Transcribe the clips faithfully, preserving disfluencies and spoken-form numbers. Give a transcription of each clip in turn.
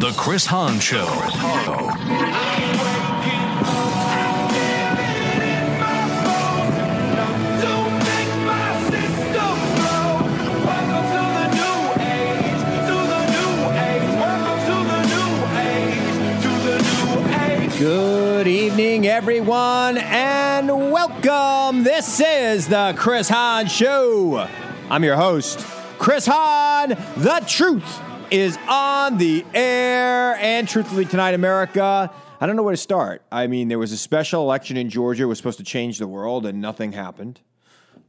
The Chris Hahn Show. Good evening, everyone, and welcome. This is The Chris Hahn Show. I'm your host, Chris Hahn. The truth is on the air, and truthfully tonight, America, I don't know where to start. I mean, there was a special election in Georgia. It was supposed to change the world, and nothing happened.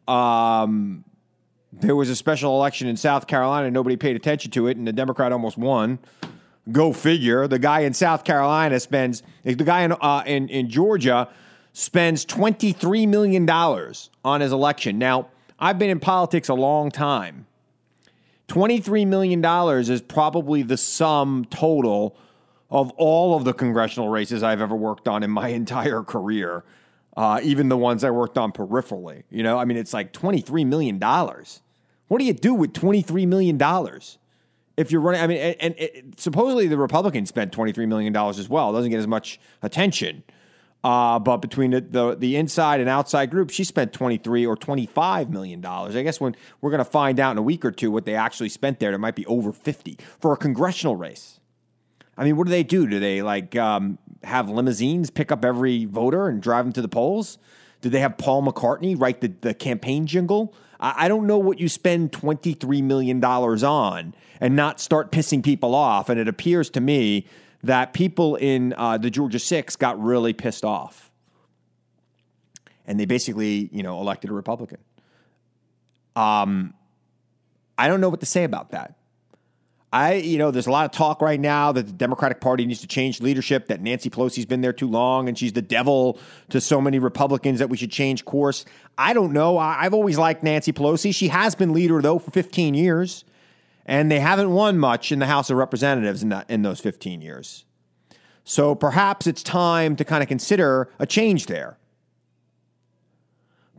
Um, there was a special election in South Carolina. Nobody paid attention to it, and the Democrat almost won. Go figure. The guy in South Carolina spends, the guy in uh, in, in Georgia spends twenty-three million dollars on his election. Now, I've been in politics a long time. twenty-three million dollars is probably the sum total of all of the congressional races I've ever worked on in my entire career, uh, even the ones I worked on peripherally. You know, I mean, it's like twenty-three million dollars. What do you do with twenty-three million dollars if you're running? I mean, and, and it, supposedly the Republicans spent twenty-three million dollars as well. It doesn't get as much attention. Uh, but between the, the the inside and outside group, she spent twenty-three or twenty-five million dollars. I guess when we're going to find out in a week or two what they actually spent there, it might be over fifty for a congressional race. I mean, what do they do? Do they like um, have limousines pick up every voter and drive them to the polls? Did they have Paul McCartney write the, the campaign jingle? I, I don't know what you spend twenty-three million dollars on and not start pissing people off. And it appears to me that people in uh, the Georgia six got really pissed off. And they basically, you know, elected a Republican. Um, I don't know what to say about that. I, you know, there's a lot of talk right now that the Democratic Party needs to change leadership, that Nancy Pelosi's been there too long and she's the devil to so many Republicans that we should change course. I don't know. I, I've always liked Nancy Pelosi. She has been leader, though, for fifteen years. And they haven't won much in the House of Representatives in that, in those fifteen years. So perhaps it's time to kind of consider a change there.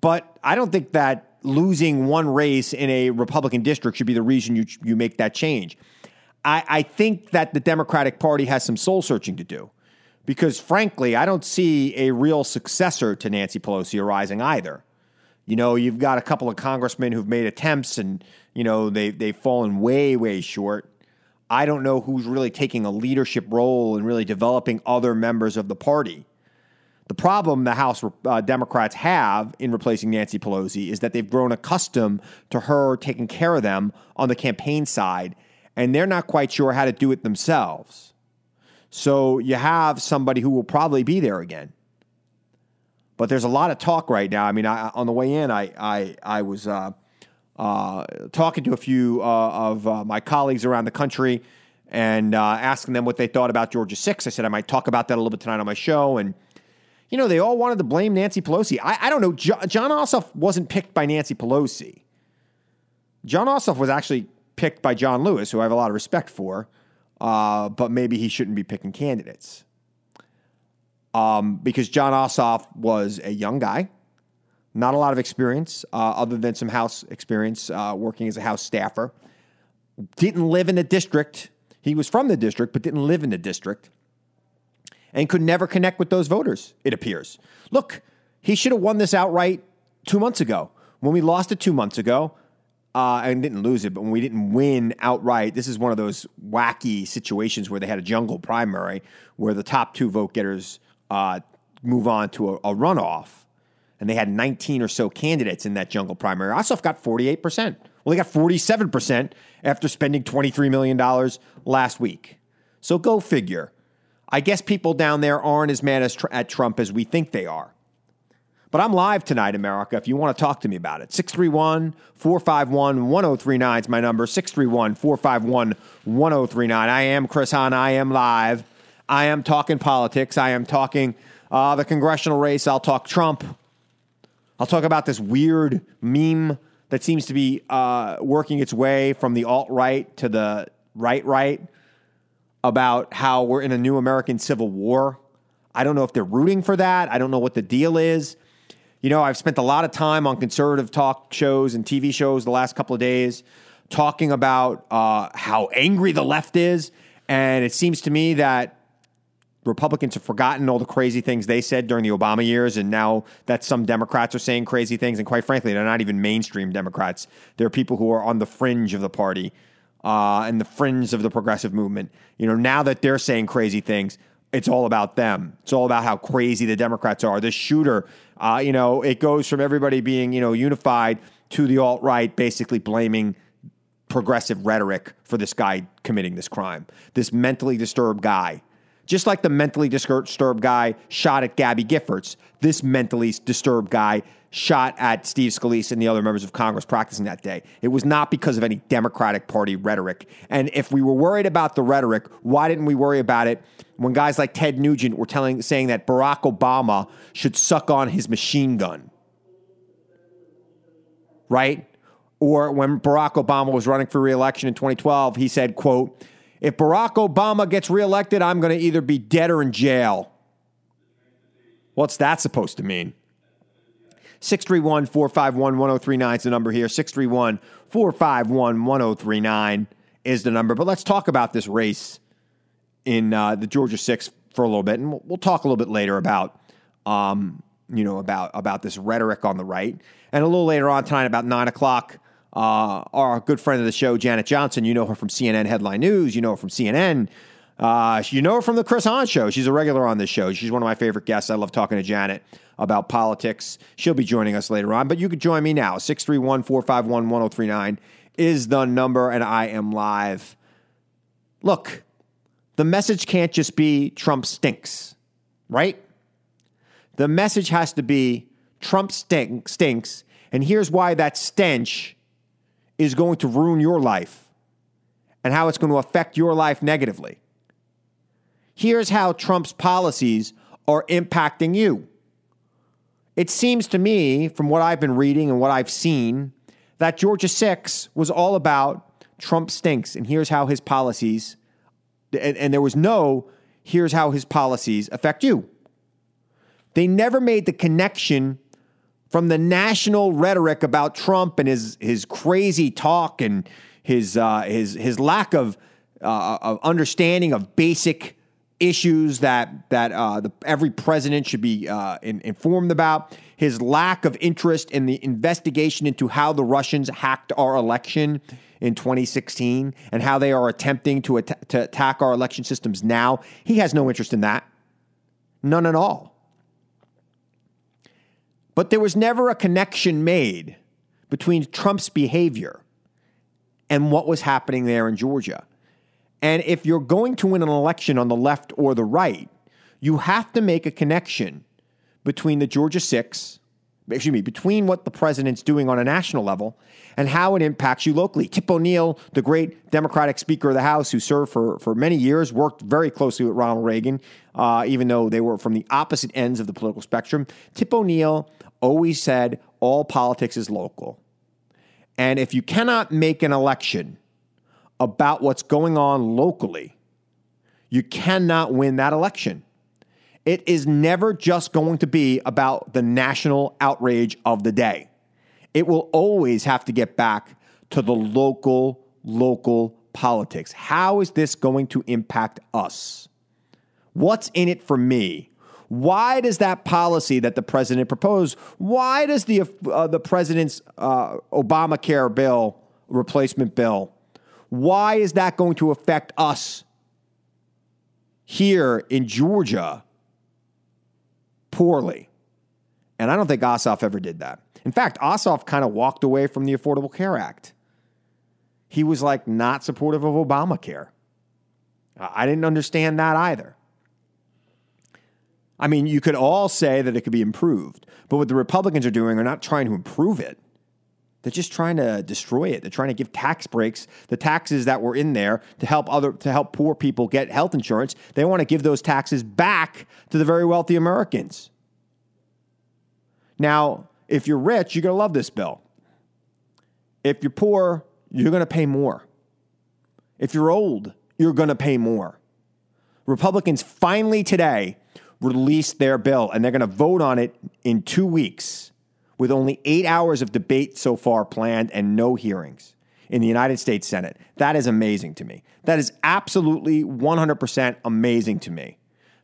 But I don't think that losing one race in a Republican district should be the reason you you make that change. I, I think that the Democratic Party has some soul searching to do. Because frankly, I don't see a real successor to Nancy Pelosi arising either. You know, you've got a couple of congressmen who've made attempts and, you know, they, they've fallen way, way short. I don't know who's really taking a leadership role and really developing other members of the party. The problem the House uh, Democrats have in replacing Nancy Pelosi is that they've grown accustomed to her taking care of them on the campaign side, and they're not quite sure how to do it themselves. So you have somebody who will probably be there again. But there's a lot of talk right now. I mean, I, on the way in, I I, I was uh, uh, talking to a few uh, of uh, my colleagues around the country and uh, asking them what they thought about Georgia six. I said I might talk about that a little bit tonight on my show. And, you know, they all wanted to blame Nancy Pelosi. I, I don't know. Jo- John Ossoff wasn't picked by Nancy Pelosi. John Ossoff was actually picked by John Lewis, who I have a lot of respect for, uh, but maybe he shouldn't be picking candidates. Um, because John Ossoff was a young guy, not a lot of experience uh, other than some House experience uh, working as a House staffer. Didn't live in the district. He was from the district, but didn't live in the district and could never connect with those voters, it appears. Look, he should have won this outright two months ago. When we lost it two months ago, uh, and didn't lose it, but when we didn't win outright, this is one of those wacky situations where they had a jungle primary where the top two vote getters Uh, move on to a, a runoff, and they had nineteen or so candidates in that jungle primary. Ossoff got forty-eight percent. Well, they got forty-seven percent after spending twenty-three million dollars last week. So go figure. I guess people down there aren't as mad as tr- at Trump as we think they are. But I'm live tonight, America, if you want to talk to me about it. six three one, four five one, one oh three nine is my number, six three one, four five one, one oh three nine. I am Chris Hahn. I am live. I am talking politics. I am talking uh, the congressional race. I'll talk Trump. I'll talk about this weird meme that seems to be uh, working its way from the alt-right to the right-right about how we're in a new American Civil War. I don't know if they're rooting for that. I don't know what the deal is. You know, I've spent a lot of time on conservative talk shows and T V shows the last couple of days talking about uh, how angry the left is. And it seems to me that Republicans have forgotten all the crazy things they said during the Obama years, and now that some Democrats are saying crazy things, and quite frankly, they're not even mainstream Democrats. They're people who are on the fringe of the party uh, and the fringe of the progressive movement. You know, now that they're saying crazy things, it's all about them. It's all about how crazy the Democrats are. The shooter, uh, you know, it goes from everybody being, you know, unified to the alt-right basically blaming progressive rhetoric for this guy committing this crime, this mentally disturbed guy. Just like the mentally disturbed guy shot at Gabby Giffords, this mentally disturbed guy shot at Steve Scalise and the other members of Congress practicing that day. It was not because of any Democratic Party rhetoric. And if we were worried about the rhetoric, why didn't we worry about it when guys like Ted Nugent were telling, saying that Barack Obama should suck on his machine gun? Right? Or when Barack Obama was running for re-election in twenty twelve, he said, quote, "If Barack Obama gets reelected, I'm going to either be dead or in jail." What's that supposed to mean? six three one, four five one, one oh three nine is the number here. six three one, four five one, one oh three nine is the number. But let's talk about this race in uh, the Georgia six for a little bit. And we'll, we'll talk a little bit later about, um, you know, about, about this rhetoric on the right. And a little later on tonight, about nine o'clock, Uh, our good friend of the show, Janet Johnson, you know her from C N N Headline News. You know her from C N N. Uh, you know her from the Chris Hahn show. She's a regular on this show. She's one of my favorite guests. I love talking to Janet about politics. She'll be joining us later on, but you could join me now. six three one, four five one, one oh three nine is the number, and I am live. Look, the message can't just be Trump stinks, right? The message has to be Trump stink, stinks, and here's why that stench is going to ruin your life and how it's going to affect your life negatively. Here's how Trump's policies are impacting you. It seems to me, from what I've been reading and what I've seen, that Georgia six was all about Trump stinks, and here's how his policies, and, and there was no, here's how his policies affect you. They never made the connection from the national rhetoric about Trump and his his crazy talk and his uh, his his lack of, uh, of understanding of basic issues that that uh, the, every president should be uh, in, informed about, his lack of interest in the investigation into how the Russians hacked our election in twenty sixteen and how they are attempting to, at- to attack our election systems now. He has no interest in that. None at all. But there was never a connection made between Trump's behavior and what was happening there in Georgia. And if you're going to win an election on the left or the right, you have to make a connection between the Georgia six, excuse me, between what the president's doing on a national level and how it impacts you locally. Tip O'Neill, the great Democratic Speaker of the House who served for, for many years, worked very closely with Ronald Reagan, uh, even though they were from the opposite ends of the political spectrum. Tip O'Neill always said all politics is local. And if you cannot make an election about what's going on locally, you cannot win that election. It is never just going to be about the national outrage of the day. It will always have to get back to the local, local politics. How is this going to impact us? What's in it for me? Why does that policy that the president proposed, why does the uh, the president's uh, Obamacare bill, replacement bill, why is that going to affect us here in Georgia poorly? And I don't think Ossoff ever did that. In fact, Ossoff kind of walked away from the Affordable Care Act. He was like not supportive of Obamacare. I didn't understand that either. I mean, you could all say that it could be improved, but what the Republicans are doing are not trying to improve it. They're just trying to destroy it. They're trying to give tax breaks, the taxes that were in there to help other to help poor people get health insurance. They want to give those taxes back to the very wealthy Americans. Now, if you're rich, you're going to love this bill. If you're poor, you're going to pay more. If you're old, you're going to pay more. Republicans finally today released their bill, and they're going to vote on it in two weeks with only eight hours of debate so far planned and no hearings. in the United States Senate. That is amazing to me. That is absolutely one hundred percent amazing to me.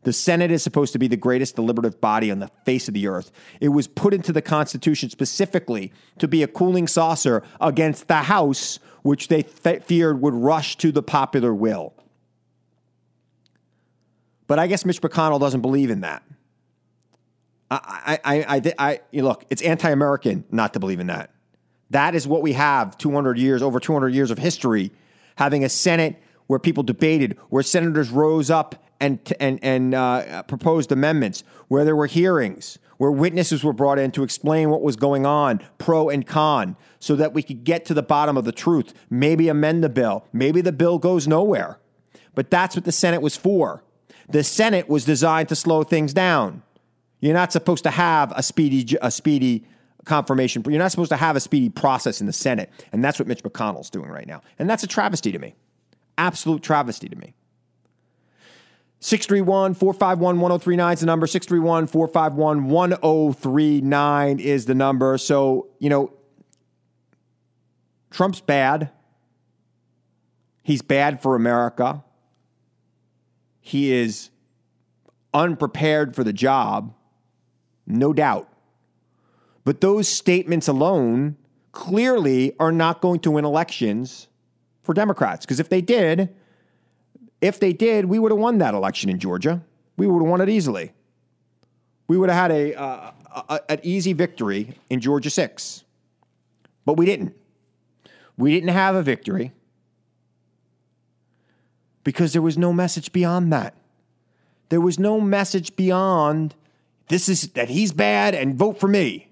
The Senate is supposed to be the greatest deliberative body on the face of the earth. It was put into the Constitution specifically to be a cooling saucer against the House, which they fe- feared would rush to the popular will. But I guess Mitch McConnell doesn't believe in that. I, I, I, I, I you know, look, it's anti-American not to believe in that. That is what we have two hundred years, over two hundred years of history, having a Senate where people debated, where senators rose up and and and uh, proposed amendments, where there were hearings, where witnesses were brought in to explain what was going on, pro and con, so that we could get to the bottom of the truth, maybe amend the bill. Maybe the bill goes nowhere. But that's what the Senate was for. The Senate was designed to slow things down. You're not supposed to have a speedy a speedy confirmation. You're not supposed to have a speedy process in the Senate. And that's what Mitch McConnell's doing right now. And that's a travesty to me. Absolute travesty to me. six three one, four five one, one oh three nine is the number. six three one, four five one, one oh three nine is the number. So, you know, Trump's bad. He's bad for America. He is unprepared for the job, no doubt. But those statements alone clearly are not going to win elections for Democrats. Because if they did, if they did, we would have won that election in Georgia. We would have won it easily. We would have had a, uh, a an easy victory in Georgia six. But we didn't. We didn't have a victory because there was no message beyond that. There was no message beyond this is that he's bad and vote for me.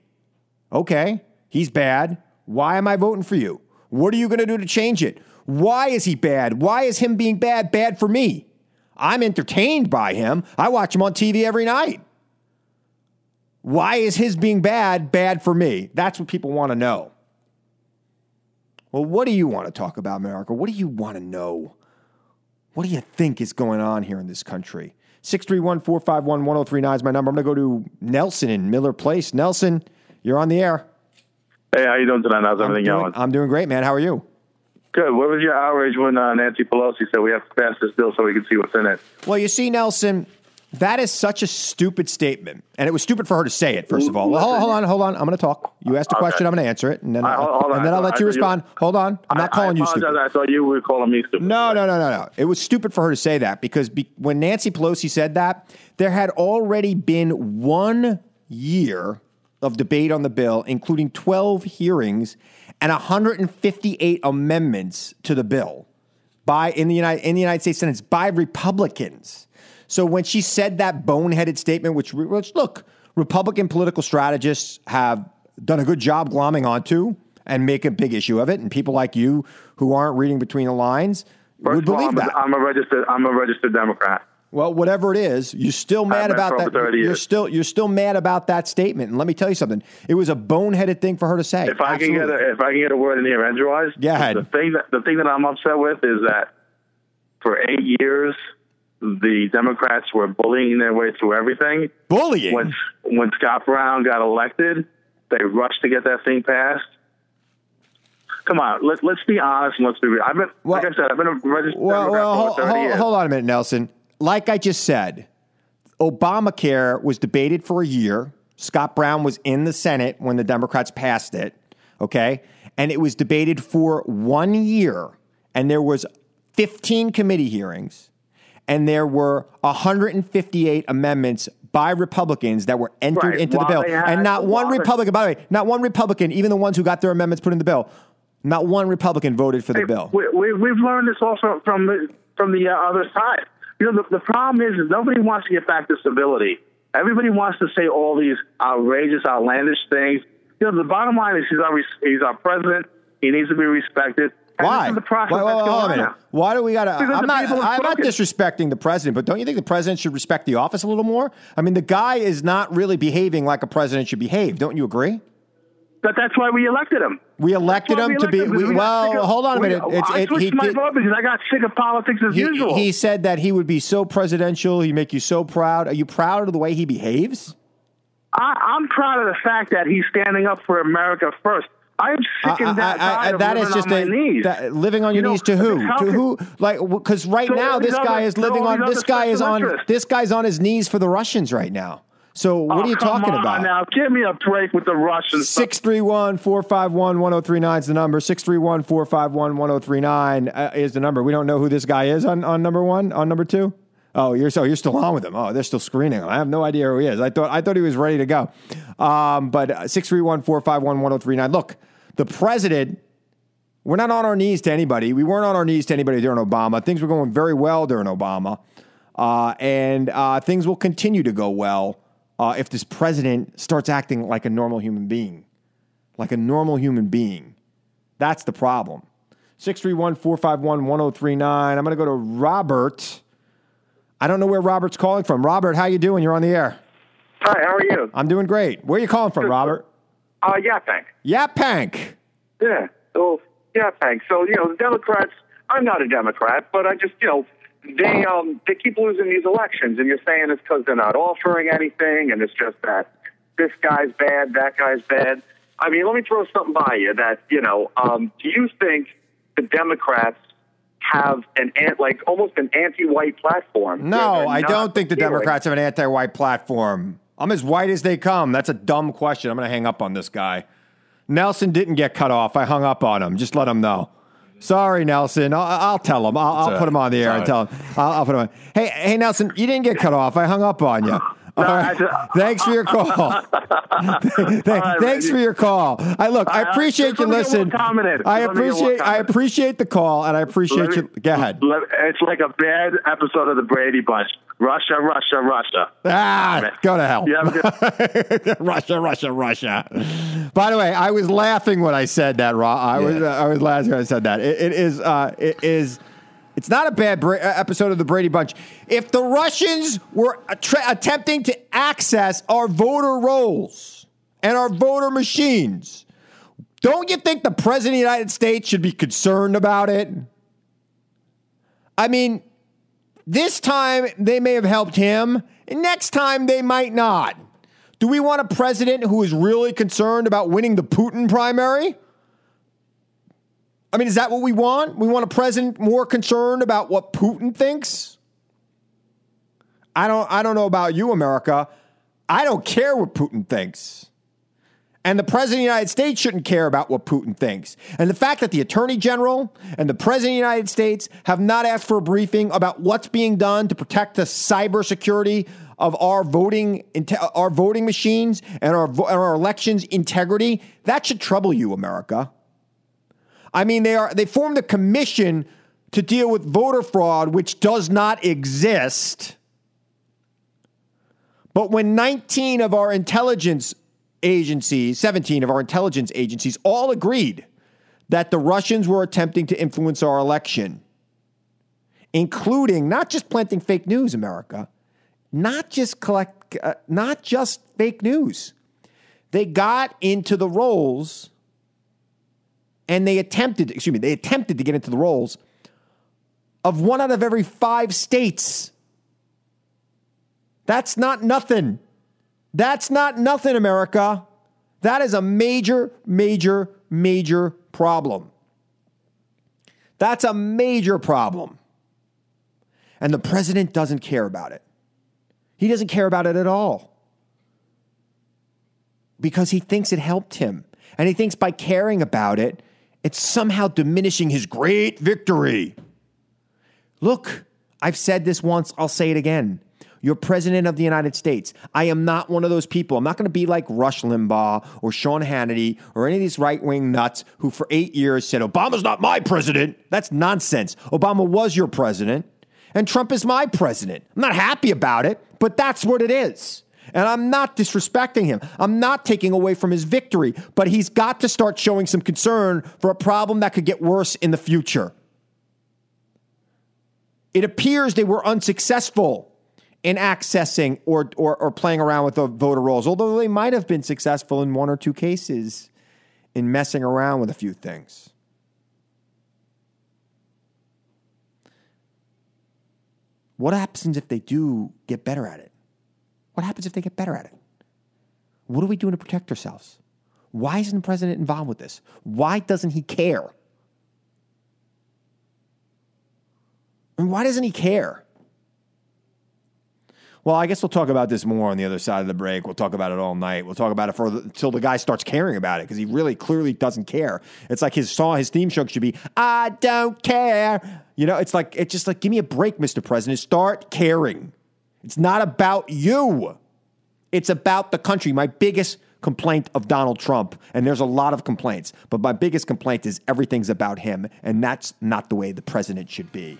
Okay, he's bad. Why am I voting for you? What are you going to do to change it? Why is he bad? Why is him being bad bad for me? I'm entertained by him. I watch him on T V every night. Why is his being bad bad for me? That's what people want to know. Well, what do you want to talk about, America? What do you want to know? What do you think is going on here in this country? six three one, four five one, one oh three nine is my number. I'm going to go to Nelson in Miller Place. Nelson, you're on the air. Hey, how you doing tonight? How's everything going? I'm doing great, man. How are you? Good. What was your outrage when uh, Nancy Pelosi said we have to pass this bill so we can see what's in it? Well, you see, Nelson, that is such a stupid statement. And it was stupid for her to say it, first of all. Well, hold, hold on, hold on. I'm going to talk. You asked a question. Okay. I'm going to answer it. And then, I, I'll, and then I'll let you respond. You, hold on. I'm not I, calling I you stupid. I thought you were calling me stupid. No, no, no, no, no. It was stupid for her to say that because be, when Nancy Pelosi said that, there had already been one year of debate on the bill, including twelve hearings and one hundred fifty-eight amendments to the bill by in the United in the United States Senate by Republicans. So when she said that boneheaded statement, which, which look, Republican political strategists have done a good job glomming onto and make a big issue of it, and people like you who aren't reading between the lines First would believe all, I'm that. A, I'm a registered. I'm a registered Democrat. Well, whatever it is, you're still mad about that. You're still you're still mad about that statement. And let me tell you something. It was a boneheaded thing for her to say. If I can get a, if I can get a word in here edgewise, yeah. The thing that the thing that I'm upset with is that for eight years the Democrats were bullying their way through everything. Bullying. When when Scott Brown got elected, they rushed to get that thing passed. Come on, let, let's be honest and let's be real. I've been well, like I said, I've been a registered well, Democrat well, for thirty years. Hold on a minute, Nelson. Like I just said, Obamacare was debated for a year. Scott Brown was in the Senate when the Democrats passed it, okay? And it was debated for one year, and there was fifteen committee hearings, and there were one hundred fifty-eight amendments by Republicans that were entered right. into While the bill. And not one Republican, by the way, not one Republican, even the ones who got their amendments put in the bill, not one Republican voted for the hey, bill. We, we, we've learned this also from the, from the uh, other side. You know, the, the problem is, is nobody wants to get back to civility. Everybody wants to say all these outrageous, outlandish things. You know, the bottom line is he's our, he's our president. He needs to be respected. And why? The why, why, why, why do we got to... I'm, not, I'm not disrespecting the president, but don't you think the president should respect the office a little more? I mean, the guy is not really behaving like a president should behave. Don't you agree? But that's why we elected him. We elected him we elected to be. We, we well, of, hold on a minute. We, it's, I it, switched he, my vote because I got sick of politics as he, usual. He said that he would be so presidential. He'd make you so proud. Are you proud of the way he behaves? I, I'm proud of the fact that he's standing up for America first. I'm sick and tired I, I, of that living is just on a, my knees. That, living on your you knees know, to who? To can, who? Like, because right so now this other, guy is living on this guy is on interest. This guy's on his knees for the Russians right now. So what oh, are you talking on about? Now give me a break with the Russians. six three one, four five one, one oh three nine is the number. six three one, four five one, one oh three nine uh, is the number. We don't know who this guy is on, on number one, on number two. Oh, you're so you're still on with him. Oh, they're still screening him. I have no idea who he is. I thought I thought he was ready to go. Um, but six three one four five one one zero three nine. Look, the president. We're not on our knees to anybody. We weren't on our knees to anybody during Obama. Things were going very well during Obama, uh, and uh, things will continue to go well uh, if this president starts acting like a normal human being, like a normal human being. That's the problem. Six three one four five one one zero three nine. I'm going to go to Robert. I don't know where Robert's calling from. Robert, how you doing? You're on the air. Hi, how are you? I'm doing great. Where are you calling from, Robert? Uh, Yaphank. Yaphank. Yeah, well, Yaphank. So, you know, the Democrats, I'm not a Democrat, but I just, you know, they um they keep losing these elections, and you're saying it's because they're not offering anything, and it's just that this guy's bad, that guy's bad. I mean, let me throw something by you that, you know, um, do you think the Democrats have an ant like almost an anti-white platform? No, I don't think the Democrats have an anti-white platform. I'm as white as they come. That's a dumb question. I'm going to hang up on this guy. Nelson didn't get cut off. I hung up on him. Just let him know. Sorry, Nelson. I'll, I'll tell him. I'll, I'll put him on the air and tell him. I'll, I'll put him on. Hey, hey, Nelson, you didn't get cut off. I hung up on you. All right. Thanks for your call. Thanks for your call. I look. I appreciate you listening. I appreciate. I appreciate the call, and I appreciate you. Go ahead. It's like a bad episode of the Brady Bunch. Russia, Russia, Russia. Ah, go to hell. Russia, Russia, Russia. By the way, I was laughing when I said that. I was. Uh, I was laughing when I said that. It, it is. Uh, it is. It's not a bad bra- episode of the Brady Bunch. If the Russians were tra- attempting to access our voter rolls and our voter machines, don't you think the President of the United States should be concerned about it? I mean, this time they may have helped him, and next time they might not. Do we want a president who is really concerned about winning the Putin primary? I mean, is that what we want? We want a president more concerned about what Putin thinks? I don't I don't know about you, America. I don't care what Putin thinks. And the president of the United States shouldn't care about what Putin thinks. And the fact that the attorney general and the president of the United States have not asked for a briefing about what's being done to protect the cybersecurity of our voting our voting machines and our, our elections integrity, that should trouble you, America. I mean, they are they formed a commission to deal with voter fraud, which does not exist. But when nineteen of our intelligence agencies, seventeen of our intelligence agencies all agreed that the Russians were attempting to influence our election, including not just planting fake news, America, not just collect, uh, not just fake news. They got into the rolls And they attempted, excuse me, they attempted to get into the rolls of one out of every five states. That's not nothing. That's not nothing, America. That is a major, major, major problem. That's a major problem. And the president doesn't care about it. He doesn't care about it at all. Because he thinks it helped him. And he thinks by caring about it, it's somehow diminishing his great victory. Look, I've said this once. I'll say it again. You're president of the United States. I am not one of those people. I'm not going to be like Rush Limbaugh or Sean Hannity or any of these right-wing nuts who for eight years said, Obama's not my president. That's nonsense. Obama was your president, and Trump is my president. I'm not happy about it, but that's what it is. And I'm not disrespecting him. I'm not taking away from his victory, but he's got to start showing some concern for a problem that could get worse in the future. It appears they were unsuccessful in accessing or, or, or playing around with the voter rolls, although they might have been successful in one or two cases in messing around with a few things. What happens if they do get better at it? What happens if they get better at it? What are we doing to protect ourselves? Why isn't the president involved with this? Why doesn't he care? I mean, why doesn't he care? Well, I guess we'll talk about this more on the other side of the break. We'll talk about it all night. We'll talk about it for the, until the guy starts caring about it, because he really clearly doesn't care. It's like his song, his theme song should be, I don't care. You know, it's like, it's just like, give me a break, Mister President. Start caring. It's not about you. It's about the country. My biggest complaint of Donald Trump, and there's a lot of complaints, but my biggest complaint is everything's about him, and that's not the way the president should be.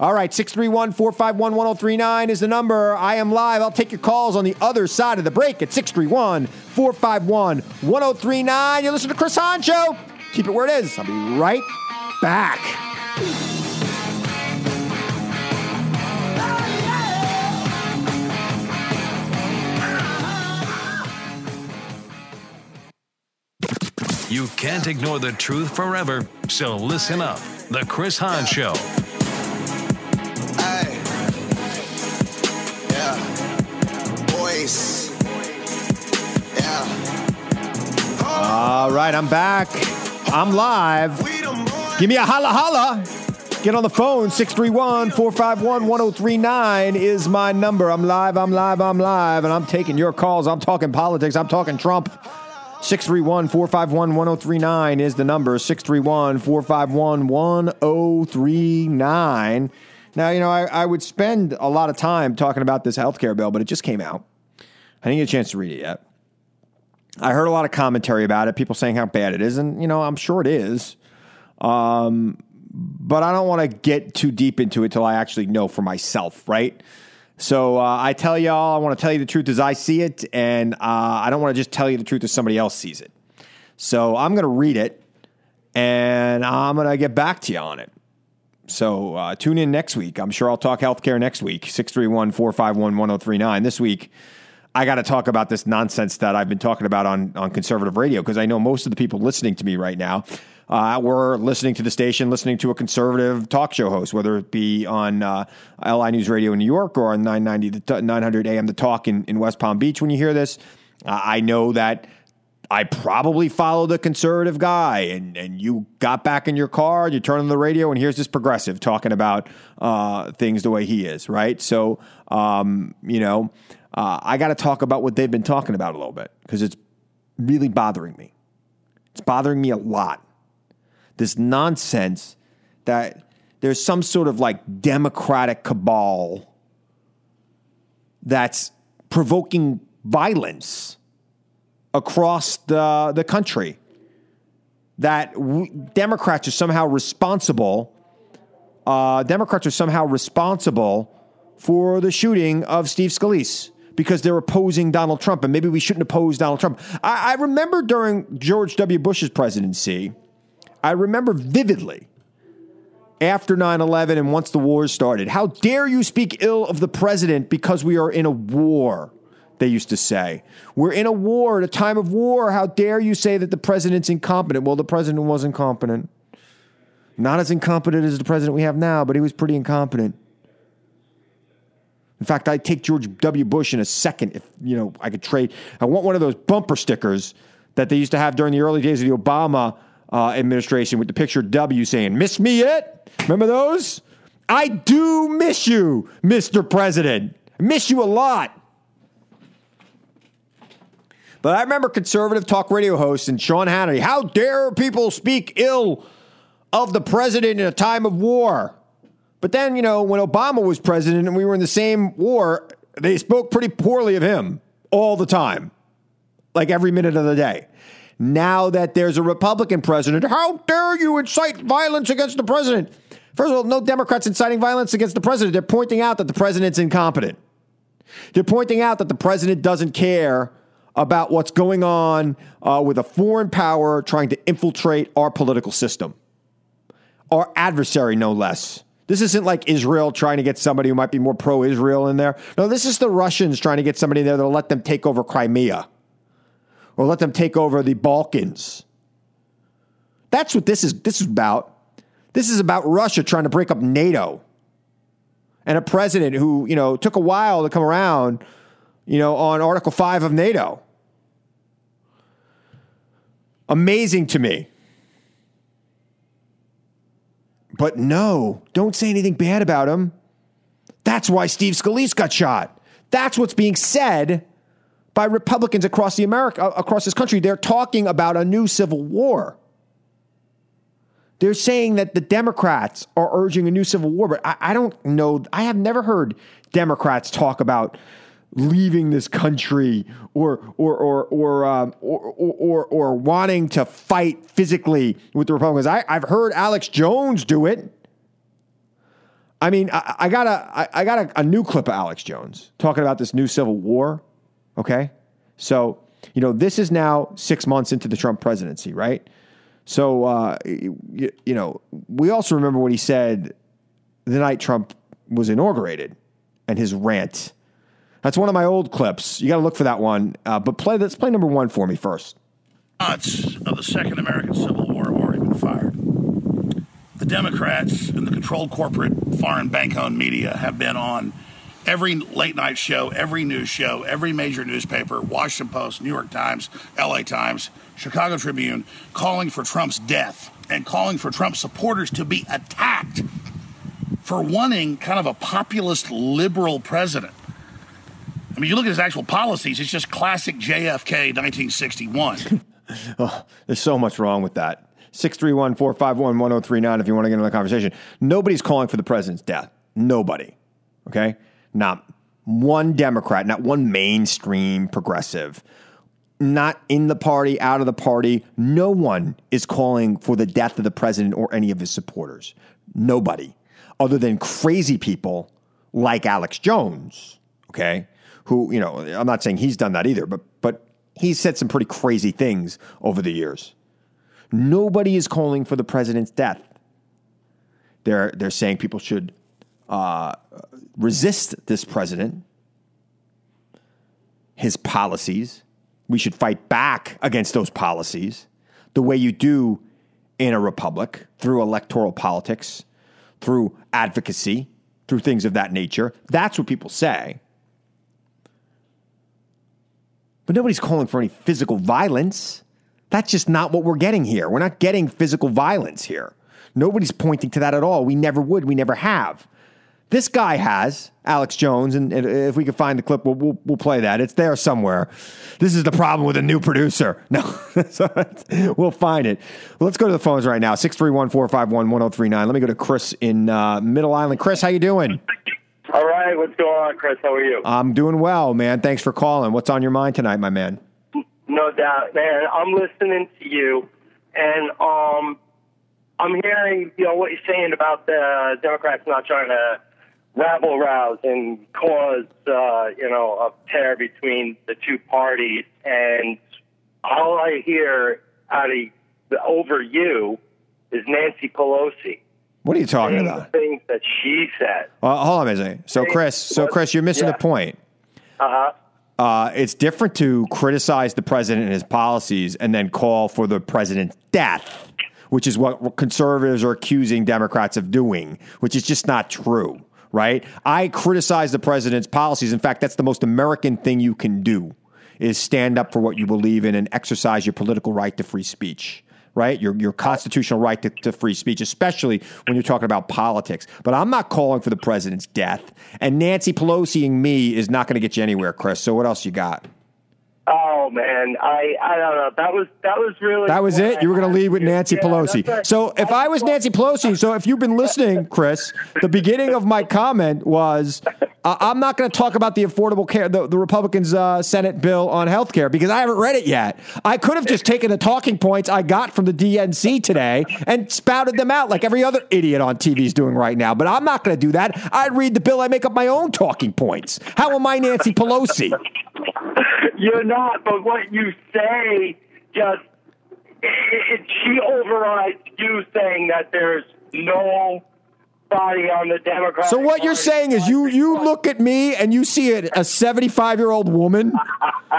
All right, six three one, four five one, one oh three nine is the number. I am live. I'll take your calls on the other side of the break at six three one, four five one, one oh three nine. You're listening to Chris Hahn Show. Keep it where it is. I'll be right back. You can't ignore the truth forever, so listen up. The Chris Hahn Show. All right, I'm back. I'm live. Give me a holla holla. Get on the phone. six three one, four five one, one oh three nine is my number. I'm live, I'm live, I'm live, and I'm taking your calls. I'm talking politics. I'm talking Trump. six three one, four five one, one oh three nine is the number. six three one, four five one, one oh three nine. Now, you know, I, I would spend a lot of time talking about this healthcare bill, but it just came out. I didn't get a chance to read it yet. I heard a lot of commentary about it, people saying how bad it is, and, you know, I'm sure it is. Um, but I don't want to get too deep into it till I actually know for myself, right? So uh, I tell y'all, I want to tell you the truth as I see it, and uh, I don't want to just tell you the truth as somebody else sees it. So I'm going to read it, and I'm going to get back to you on it. So uh, tune in next week. I'm sure I'll talk healthcare next week, six three one, four five one, one oh three nine. This week, I got to talk about this nonsense that I've been talking about on, on conservative radio, because I know most of the people listening to me right now uh, were listening to the station, listening to a conservative talk show host, whether it be on uh, L I News Radio in New York or on nine ninety, nine hundred A M The Talk in, in West Palm Beach. When you hear this, uh, I know that I probably followed a conservative guy, and, and you got back in your car and you turn on the radio and here's this progressive talking about uh, things the way he is, right? So, um, you know... Uh, I got to talk about what they've been talking about a little bit, because it's really bothering me. It's bothering me a lot. This nonsense that there's some sort of like democratic cabal that's provoking violence across the, the country, that we, Democrats are somehow responsible. Uh, Democrats are somehow responsible for the shooting of Steve Scalise, because they're opposing Donald Trump, and maybe we shouldn't oppose Donald Trump. I, I remember during George W. Bush's presidency, I remember vividly after nine eleven and once the war started, how dare you speak ill of the president because we are in a war, they used to say. We're in a war, at a time of war. How dare you say that the president's incompetent? Well, the president was incompetent. Not as incompetent as the president we have now, but he was pretty incompetent. In fact, I'd take George W. Bush in a second if, you know, I could trade. I want one of those bumper stickers that they used to have during the early days of the Obama uh, administration, with the picture of W saying, miss me yet? Remember those? I do miss you, Mister President. I miss you a lot. But I remember conservative talk radio hosts and Sean Hannity, how dare people speak ill of the president in a time of war? But then, you know, when Obama was president and we were in the same war, they spoke pretty poorly of him all the time, like every minute of the day. Now that there's a Republican president, how dare you incite violence against the president? First of all, no Democrats inciting violence against the president. They're pointing out that the president's incompetent. They're pointing out that the president doesn't care about what's going on uh, with a foreign power trying to infiltrate our political system, our adversary, no less. This isn't like Israel trying to get somebody who might be more pro-Israel in there. No, this is the Russians trying to get somebody in there that'll let them take over Crimea or let them take over the Balkans. That's what this is. This is about. This is about Russia trying to break up NATO, and a president who, you know, took a while to come around, you know, on Article five of NATO. Amazing to me. But no, don't say anything bad about him. That's why Steve Scalise got shot. That's what's being said by Republicans across the America, across this country. They're talking about a new civil war. They're saying that the Democrats are urging a new civil war, but I, I don't know. I have never heard Democrats talk about leaving this country or or or or um, or, or, or or wanting to fight physically with the Republicans. I, I've heard Alex Jones do it. I mean, I, I got a I, I got a, a new clip of Alex Jones talking about this new civil war. Okay, so you know this is now six months into the Trump presidency, right? So, uh, you, you know, we also remember what he said the night Trump was inaugurated and his rant. That's one of my old clips. You got to look for that one. Uh, but play let's play number one for me first. Odds of the second American Civil War have already been fired. The Democrats and the controlled corporate foreign bank-owned media have been on every late-night show, every news show, every major newspaper, Washington Post, New York Times, L A Times, Chicago Tribune, calling for Trump's death and calling for Trump's supporters to be attacked for wanting kind of a populist liberal president. I mean, you look at his actual policies, it's just classic J F K nineteen sixty-one. Oh, there's so much wrong with that. six three one, four five one, one oh three nine if you want to get into the conversation. Nobody's calling for the president's death. Nobody. Okay? Not one Democrat, not one mainstream progressive, not in the party, out of the party. No one is calling for the death of the president or any of his supporters. Nobody, other than crazy people like Alex Jones, okay, who, you know, I'm not saying he's done that either, but but he's said some pretty crazy things over the years. Nobody is calling for the president's death. They're, they're saying people should Uh, resist this president, his policies. We should fight back against those policies the way you do in a republic, through electoral politics, through advocacy, through things of that nature. That's what people say. But nobody's calling for any physical violence. That's just not what we're getting here. We're not getting physical violence here. Nobody's pointing to that at all. We never would. We never have. This guy has, Alex Jones, and, and if we can find the clip, we'll, we'll, we'll play that. It's there somewhere. This is the problem with a new producer. No, we'll find it. Well, let's go to the phones right now, six three one, four five one, one oh three nine. Let me go to Chris in uh, Middle Island. Chris, how you doing? All right, what's going on, Chris? How are you? I'm doing well, man. Thanks for calling. What's on your mind tonight, my man? No doubt, man. I'm listening to you, and um, I'm hearing you know what you're saying about the Democrats not trying to rabble rouse and cause, uh, you know, a tear between the two parties. And all I hear out of the, over you is Nancy Pelosi. What are you talking about? The things that she said. Uh, hold on a minute. So, Chris, so Chris, you're missing yeah. the point. Uh-huh. Uh, it's different to criticize the president and his policies and then call for the president's death, which is what conservatives are accusing Democrats of doing, which is just not true. Right? I criticize the president's policies. In fact, that's the most American thing you can do, is stand up for what you believe in and exercise your political right to free speech, right? Your your constitutional right to, to free speech, especially when you're talking about politics. But I'm not calling for the president's death. And Nancy Pelosi-ing me is not going to get you anywhere, Chris. So what else you got? Oh, man, I, I don't know. That was that was really... That was it? You were going to lead with Nancy yeah, Pelosi. Right. So if I was Nancy Pelosi, so if you've been listening, Chris, the beginning of my comment was, uh, I'm not going to talk about the Affordable Care, the, the Republicans' uh, Senate bill on health care, because I haven't read it yet. I could have just taken the talking points I got from the D N C today and spouted them out like every other idiot on T V is doing right now. But I'm not going to do that. I read the bill. I make up my own talking points. How am I Nancy Pelosi? You're not, but what you say just, it, it, she overrides you saying that there's no body on the Democratic. So what you're saying is you, you look at me and you see a seventy-five-year-old woman.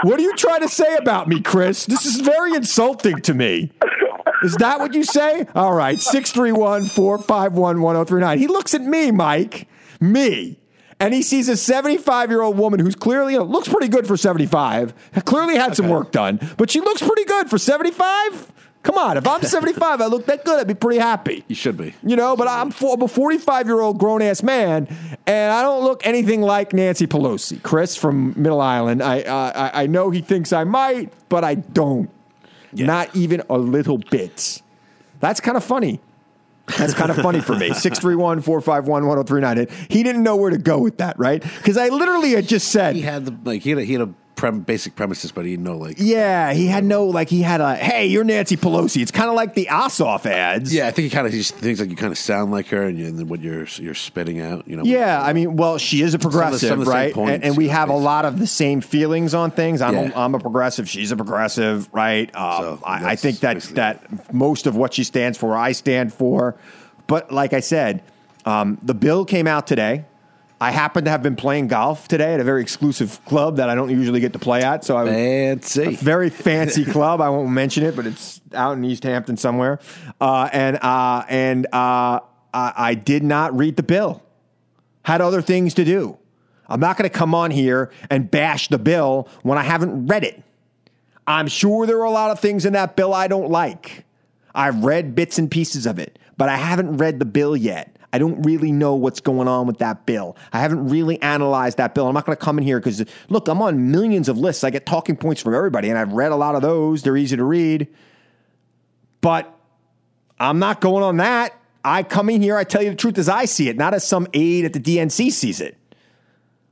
What are you trying to say about me, Chris? This is very insulting to me. Is that what you say? All right, six three one, four five one, one oh three nine. He looks at me, Mike, me. and he sees a seventy-five-year-old woman who's clearly, looks pretty good for seventy-five, clearly had okay. some work done, but she looks pretty good for seventy-five. Come on, if I'm seventy-five, I look that good, I'd be pretty happy. You should be. You know, but I'm a forty-five-year-old grown-ass man, and I don't look anything like Nancy Pelosi. Chris from Middle Island, I uh, I know he thinks I might, but I don't. Yeah. Not even a little bit. That's kind of funny. That's kind of funny for me. six three one, four five one, one oh three nine. He didn't know where to go with that, right? Because I literally had just said... He had the, like, he had a... He had a Prem- basic premises, but he didn't know, like... Yeah, he had no, like, he had a, hey, you're Nancy Pelosi. It's kind of like the Ossoff ads. Yeah, I think he kind of, he just thinks, like, you kind of sound like her, and, you, and then what you're you're spitting out, you know... Yeah, you know. I mean, well, she is a progressive, some of the, some of the right? Points, and, and we have basically a lot of the same feelings on things. I'm, yeah. a, I'm a progressive, she's a progressive, right? Um, so I, I think that, that most of what she stands for, I stand for. But, like I said, um, the bill came out today. I happen to have been playing golf today at a very exclusive club that I don't usually get to play at. So I fancy. A very fancy club. I won't mention it, but it's out in East Hampton somewhere. Uh, and uh, and uh, I, I did not read the bill. Had other things to do. I'm not going to come on here and bash the bill when I haven't read it. I'm sure there are a lot of things in that bill I don't like. I've read bits and pieces of it, but I haven't read the bill yet. I don't really know what's going on with that bill. I haven't really analyzed that bill. I'm not going to come in here because, look, I'm on millions of lists. I get talking points from everybody, and I've read a lot of those. They're easy to read. But I'm not going on that. I come in here, I tell you the truth as I see it, not as some aide at the D N C sees it.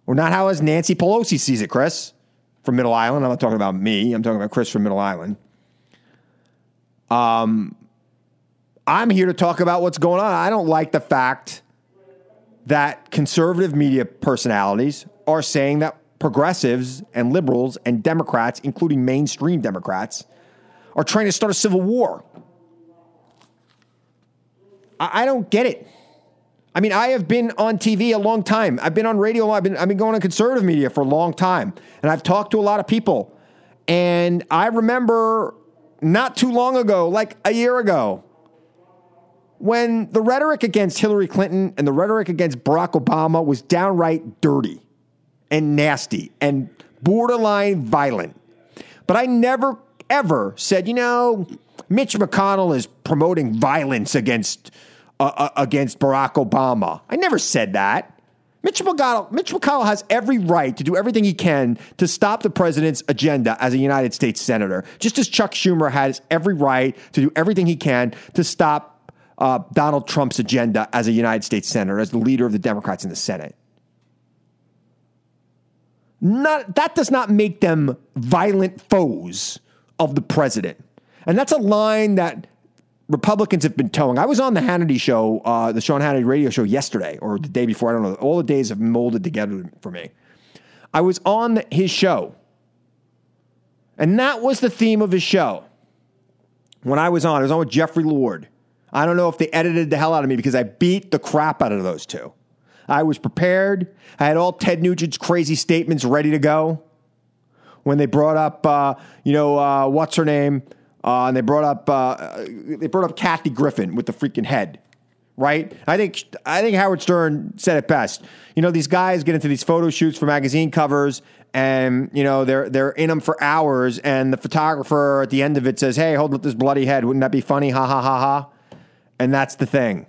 Or not how as Nancy Pelosi sees it, Chris, from Middle Island. I'm not talking about me. I'm talking about Chris from Middle Island. Um... I'm here to talk about what's going on. I don't like the fact that conservative media personalities are saying that progressives and liberals and Democrats, including mainstream Democrats, are trying to start a civil war. I, I don't get it. I mean, I have been on T V a long time. I've been on radio. I've been, I've been going on conservative media for a long time. And I've talked to a lot of people. And I remember not too long ago, like a year ago, when the rhetoric against Hillary Clinton and the rhetoric against Barack Obama was downright dirty and nasty and borderline violent. But I never, ever said, you know, Mitch McConnell is promoting violence against uh, uh, against Barack Obama. I never said that. Mitch McConnell, Mitch McConnell has every right to do everything he can to stop the president's agenda as a United States senator, just as Chuck Schumer has every right to do everything he can to stop Uh, Donald Trump's agenda as a United States senator, as the leader of the Democrats in the Senate. Not, that does not make them violent foes of the president. And that's a line that Republicans have been towing. I was on the Hannity show, uh, the Sean Hannity radio show yesterday or the day before. I don't know. All the days have molded together for me. I was on his show. And that was the theme of his show. When I was on, I was on with Jeffrey Lord. I don't know if they edited the hell out of me because I beat the crap out of those two. I was prepared. I had all Ted Nugent's crazy statements ready to go. When they brought up, uh, you know, uh, what's her name? Uh, and they brought up, uh, they brought up Kathy Griffin with the freaking head, right? I think, I think Howard Stern said it best. You know, these guys get into these photo shoots for magazine covers, and you know they're they're in them for hours, and the photographer at the end of it says, "Hey, hold up this bloody head. Wouldn't that be funny? Ha ha ha ha." And that's the thing.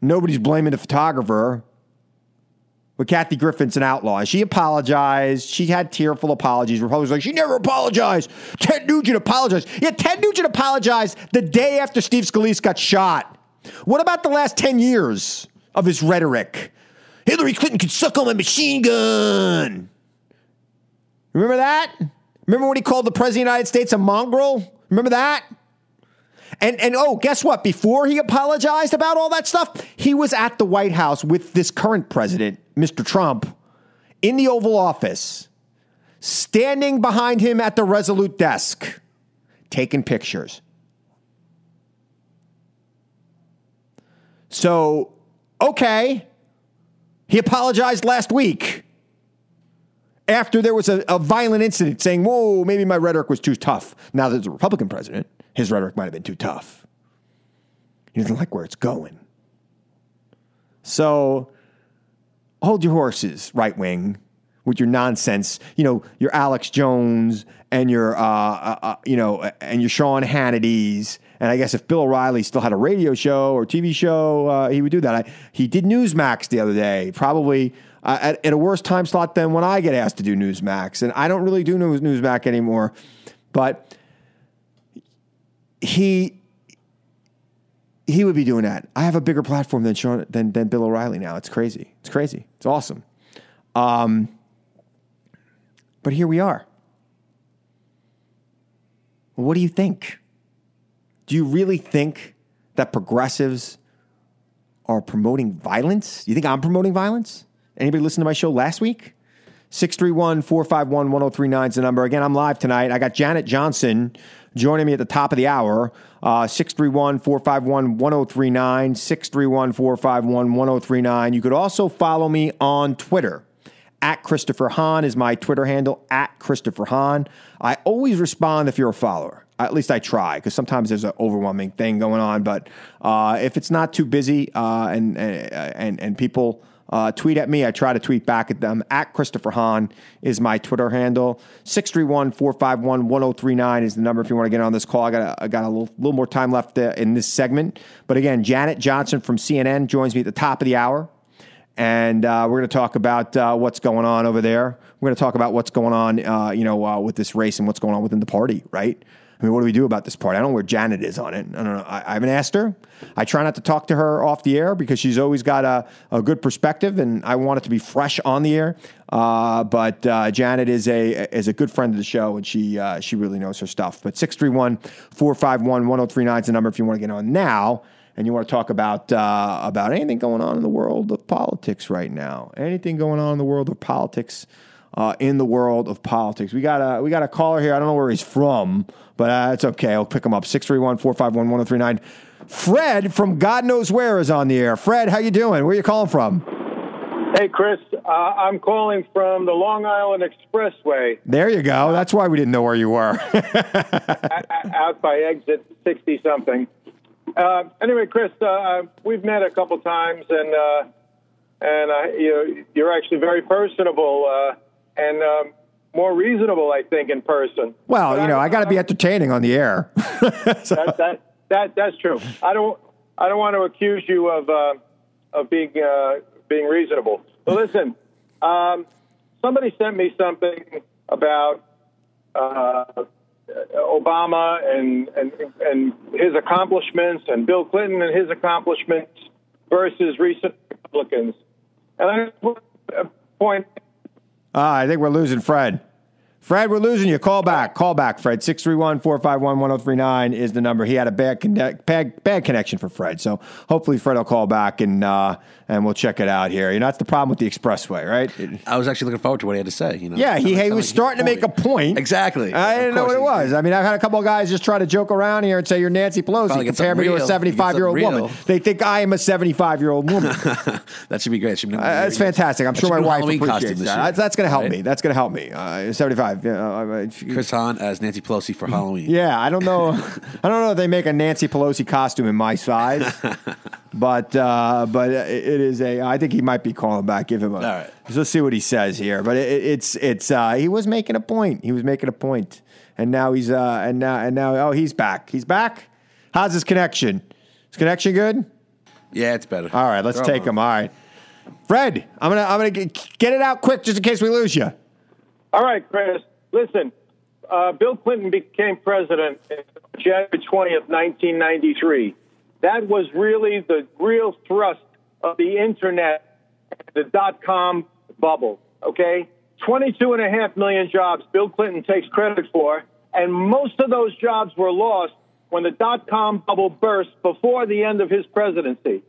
Nobody's blaming the photographer. But Kathy Griffin's an outlaw. She apologized. She had tearful apologies. Republicans were like, she never apologized. Ted Nugent apologized. Yeah, Ted Nugent apologized the day after Steve Scalise got shot. What about the last ten years of his rhetoric? Hillary Clinton could suck on my machine gun. Remember that? Remember when he called the President of the United States a mongrel? Remember that? And, and oh, guess what? Before he apologized about all that stuff, he was at the White House with this current president, Mister Trump, in the Oval Office, standing behind him at the Resolute desk, taking pictures. So, okay, he apologized last week after there was a, a violent incident saying, whoa, maybe my rhetoric was too tough. Now there's a Republican president. His rhetoric might have been too tough. He doesn't like where it's going. So hold your horses, right wing, with your nonsense. You know, your Alex Jones and your, uh, uh, uh, you know, and your Sean Hannity's. And I guess if Bill O'Reilly still had a radio show or T V show, uh, he would do that. I, he did Newsmax the other day, probably uh, at, at a worse time slot than when I get asked to do Newsmax. And I don't really do news, Newsmax anymore. But he he would be doing that. I have a bigger platform than Sean, than than Bill O'Reilly now. It's crazy. It's crazy. It's awesome. Um, but here we are. What do you think? Do you really think that progressives are promoting violence? You think I'm promoting violence? Anybody listen to my show last week? six three one, four five one, one oh three nine is the number. Again, I'm live tonight. I got Janet Johnson joining me at the top of the hour. Uh, six three one, four five one, one oh three nine, six three one, four five one, one oh three nine. You could also follow me on Twitter. At Christopher Hahn is my Twitter handle, at Christopher Hahn. I always respond if you're a follower. At least I try, because sometimes there's an overwhelming thing going on. But uh, if it's not too busy uh, and, and and people uh, tweet at me, I try to tweet back at them. At Christopher Hahn is my Twitter handle. six three one, four five one, one oh three nine is the number if you want to get on this call. I got a, I got a little, little more time left in this segment. But again, Janet Johnson from C N N joins me at the top of the hour. And uh, we're going to talk about uh, what's going on over there. We're going to talk about what's going on, uh, you know, uh, with this race and what's going on within the party, right? I mean, what do we do about this party? I don't know where Janet is on it. I don't know. I, I haven't asked her. I try not to talk to her off the air because she's always got a, a good perspective, and I want it to be fresh on the air. Uh, but uh, Janet is a is a good friend of the show, and she uh, she really knows her stuff. But six three one, four five one, one oh three nine is the number if you want to get on now. And you want to talk about uh, about anything going on in the world of politics right now? Anything going on in the world of politics? Uh, in the world of politics, we got a we got a caller here. I don't know where he's from, but uh, it's okay. I'll pick him up. six three one, four five one, one oh three nine. Fred from God knows where is on the air. Fred, how you doing? Where are you calling from? Hey, Chris. Uh, I'm calling from the Long Island Expressway. There you go. That's why we didn't know where you were. Out by exit sixty something. Uh, anyway, Chris, uh, we've met a couple times, and uh, and uh, you, you're actually very personable uh, and um, more reasonable, I think, in person. Well, but you know, I, I got to be entertaining on the air. so. that, that that that's true. I don't I don't want to accuse you of uh, of being uh, being reasonable. But listen, um, somebody sent me something about. Uh, Obama and, and and his accomplishments and Bill Clinton and his accomplishments versus recent Republicans. And I point. Ah, I think we're losing Fred. Fred, we're losing you. Call back. Call back, Fred. six three one, four five one, one oh three nine is the number. He had a bad connect, bad, bad connection for Fred. So hopefully Fred will call back and uh, and we'll check it out here. You know, that's the problem with the expressway, right? It, I was actually looking forward to what he had to say. You know, Yeah, he, he was like starting he to make a point. Exactly. I yeah, didn't know what it was. I mean, I've had a couple of guys just try to joke around here and say, you're Nancy Pelosi. Compare me real. to a seventy-five-year-old woman. They think I am a seventy-five-year-old woman. That should be great. Should be uh, that's fantastic. I'm that sure my wife Halloween appreciates that. Year, that's going to help right? me. That's going to help me. Uh, seventy-five. Yeah, Chris Hahn as Nancy Pelosi for Halloween. Yeah, I don't know. I don't know if they make a Nancy Pelosi costume in my size, but uh, but it is a. I think he might be calling back. Give him a. All right. Let's see what he says here. But it, it's it's uh, he was making a point. He was making a point, and now he's uh, and now and now oh he's back. He's back. How's his connection? Is connection good? Yeah, it's better. All right, let's Throw take on. him. All right, Fred. I'm gonna I'm gonna get it out quick just in case we lose you. All right, Chris. Listen, uh, Bill Clinton became president on January twentieth, nineteen ninety-three. That was really the real thrust of the internet, the dot-com bubble, okay? twenty-two and a half million jobs Bill Clinton takes credit for, and most of those jobs were lost when the dot-com bubble burst before the end of his presidency.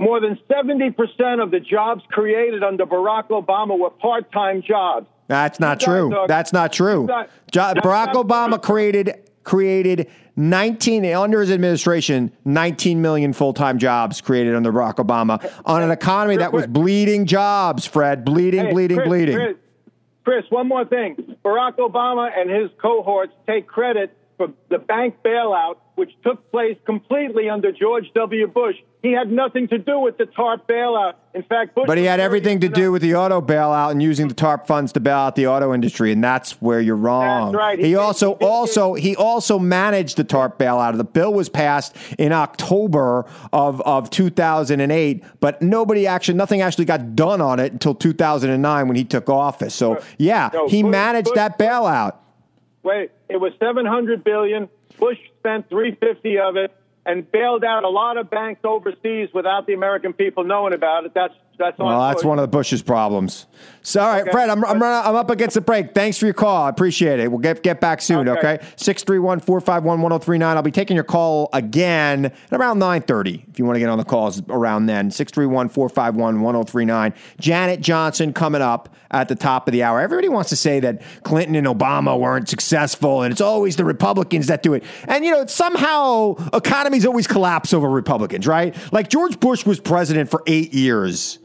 More than seventy percent of the jobs created under Barack Obama were part-time jobs. That's not true. That's not true. Barack Obama created created nineteen under his administration, nineteen million full-time jobs created under Barack Obama on an economy that was bleeding jobs, Fred, bleeding, hey, bleeding, Chris, bleeding. Chris, Chris, one more thing. Barack Obama and his cohorts take credit for the bank bailout, which took place completely under George W. Bush. He had nothing to do with the TARP bailout. In fact, Bush... But he had everything to do with the auto bailout and using the TARP funds to bail out the auto industry, and that's where you're wrong. That's right. He, he also did, also he also managed the TARP bailout. The bill was passed in October of, of two thousand eight, but nobody actually, nothing actually got done on it until two thousand nine when he took office. So, yeah, no, he Bush, managed Bush, that bailout. Wait, it was seven hundred billion dollars. Bush spent three hundred fifty of it and bailed out a lot of banks overseas without the American people knowing about it. That's that's well, on that's Bush. One of the Bush's problems. So, all right, okay. Fred, I'm I'm, I'm up against the break. Thanks for your call. I appreciate it. We'll get get back soon, okay? six three one, four five one, one oh three nine. I'll be taking your call again at around nine thirty if you want to get on the calls around then. six three one, four five one, one oh three nine. Janet Johnson coming up at the top of the hour. Everybody wants to say that Clinton and Obama weren't successful and it's always the Republicans that do it. And, you know, somehow economies always collapse over Republicans, right? Like George Bush was president for eight years.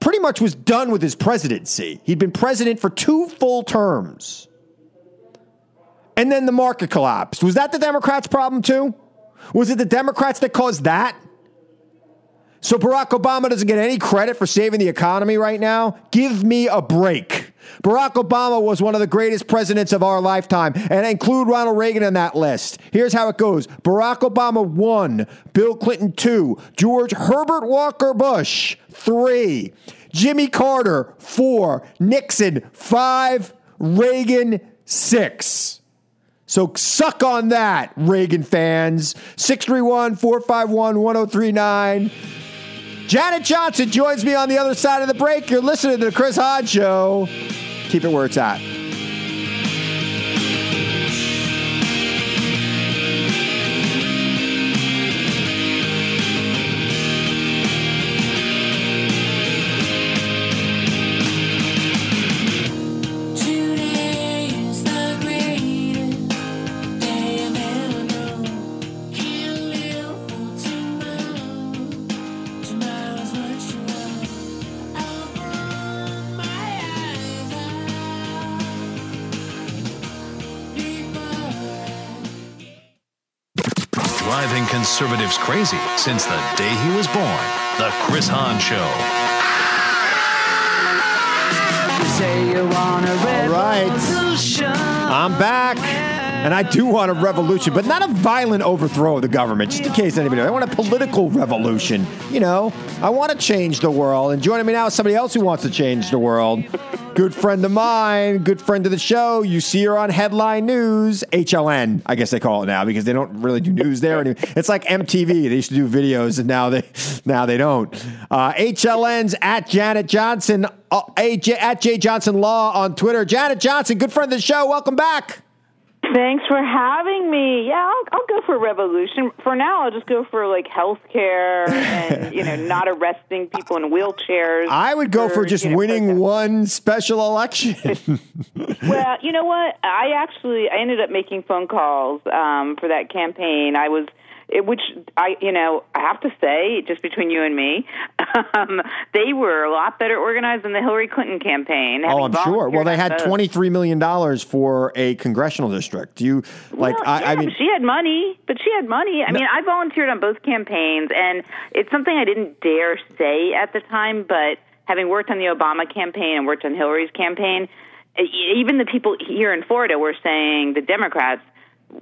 Pretty much was done with his presidency. He'd been president for two full terms. And then the market collapsed. Was that the Democrats' problem too? Was it the Democrats that caused that? So Barack Obama doesn't get any credit for saving the economy right now? Give me a break. Barack Obama was one of the greatest presidents of our lifetime, and I include Ronald Reagan in that list. Here's how it goes. Barack Obama, one. Bill Clinton, two. George Herbert Walker Bush, three. Jimmy Carter, four. Nixon, five. Reagan, six. So suck on that, Reagan fans. six three one, four five one, one oh three nine. Janet Johnson joins me on the other side of the break. You're listening to The Chris Hahn Show. Keep it where it's at. Driving conservatives crazy since the day he was born. The Chris Hahn Show. All right. I'm back. And I do want a revolution, but not a violent overthrow of the government, just in case anybody knows. I want a political revolution. You know, I want to change the world. And joining me now is somebody else who wants to change the world. Good friend of mine, good friend of the show. You see her on Headline News, H L N, I guess they call it now, because they don't really do news there anymore. It's like M T V. They used to do videos, and now they now they don't. Uh, H L N's at Janet Johnson, uh, A J, at JJohnsonLaw on Twitter. Janet Johnson, good friend of the show. Welcome back. Thanks for having me. Yeah, I'll, I'll go for revolution. For now, I'll just go for, like, health care and, you know, not arresting people in wheelchairs. I would go or, for just you know, winning protest. One special election. Well, you know what? I actually I ended up making phone calls um, for that campaign. I was... It, which, I you know, I have to say, just between you and me, um, they were a lot better organized than the Hillary Clinton campaign. Oh, I'm sure. Well, they had twenty-three million dollars for a congressional district. Do you, like, well, I, yeah, I mean... She had money, but she had money. I no. mean, I volunteered on both campaigns, and it's something I didn't dare say at the time, but having worked on the Obama campaign and worked on Hillary's campaign, even the people here in Florida were saying the Democrats,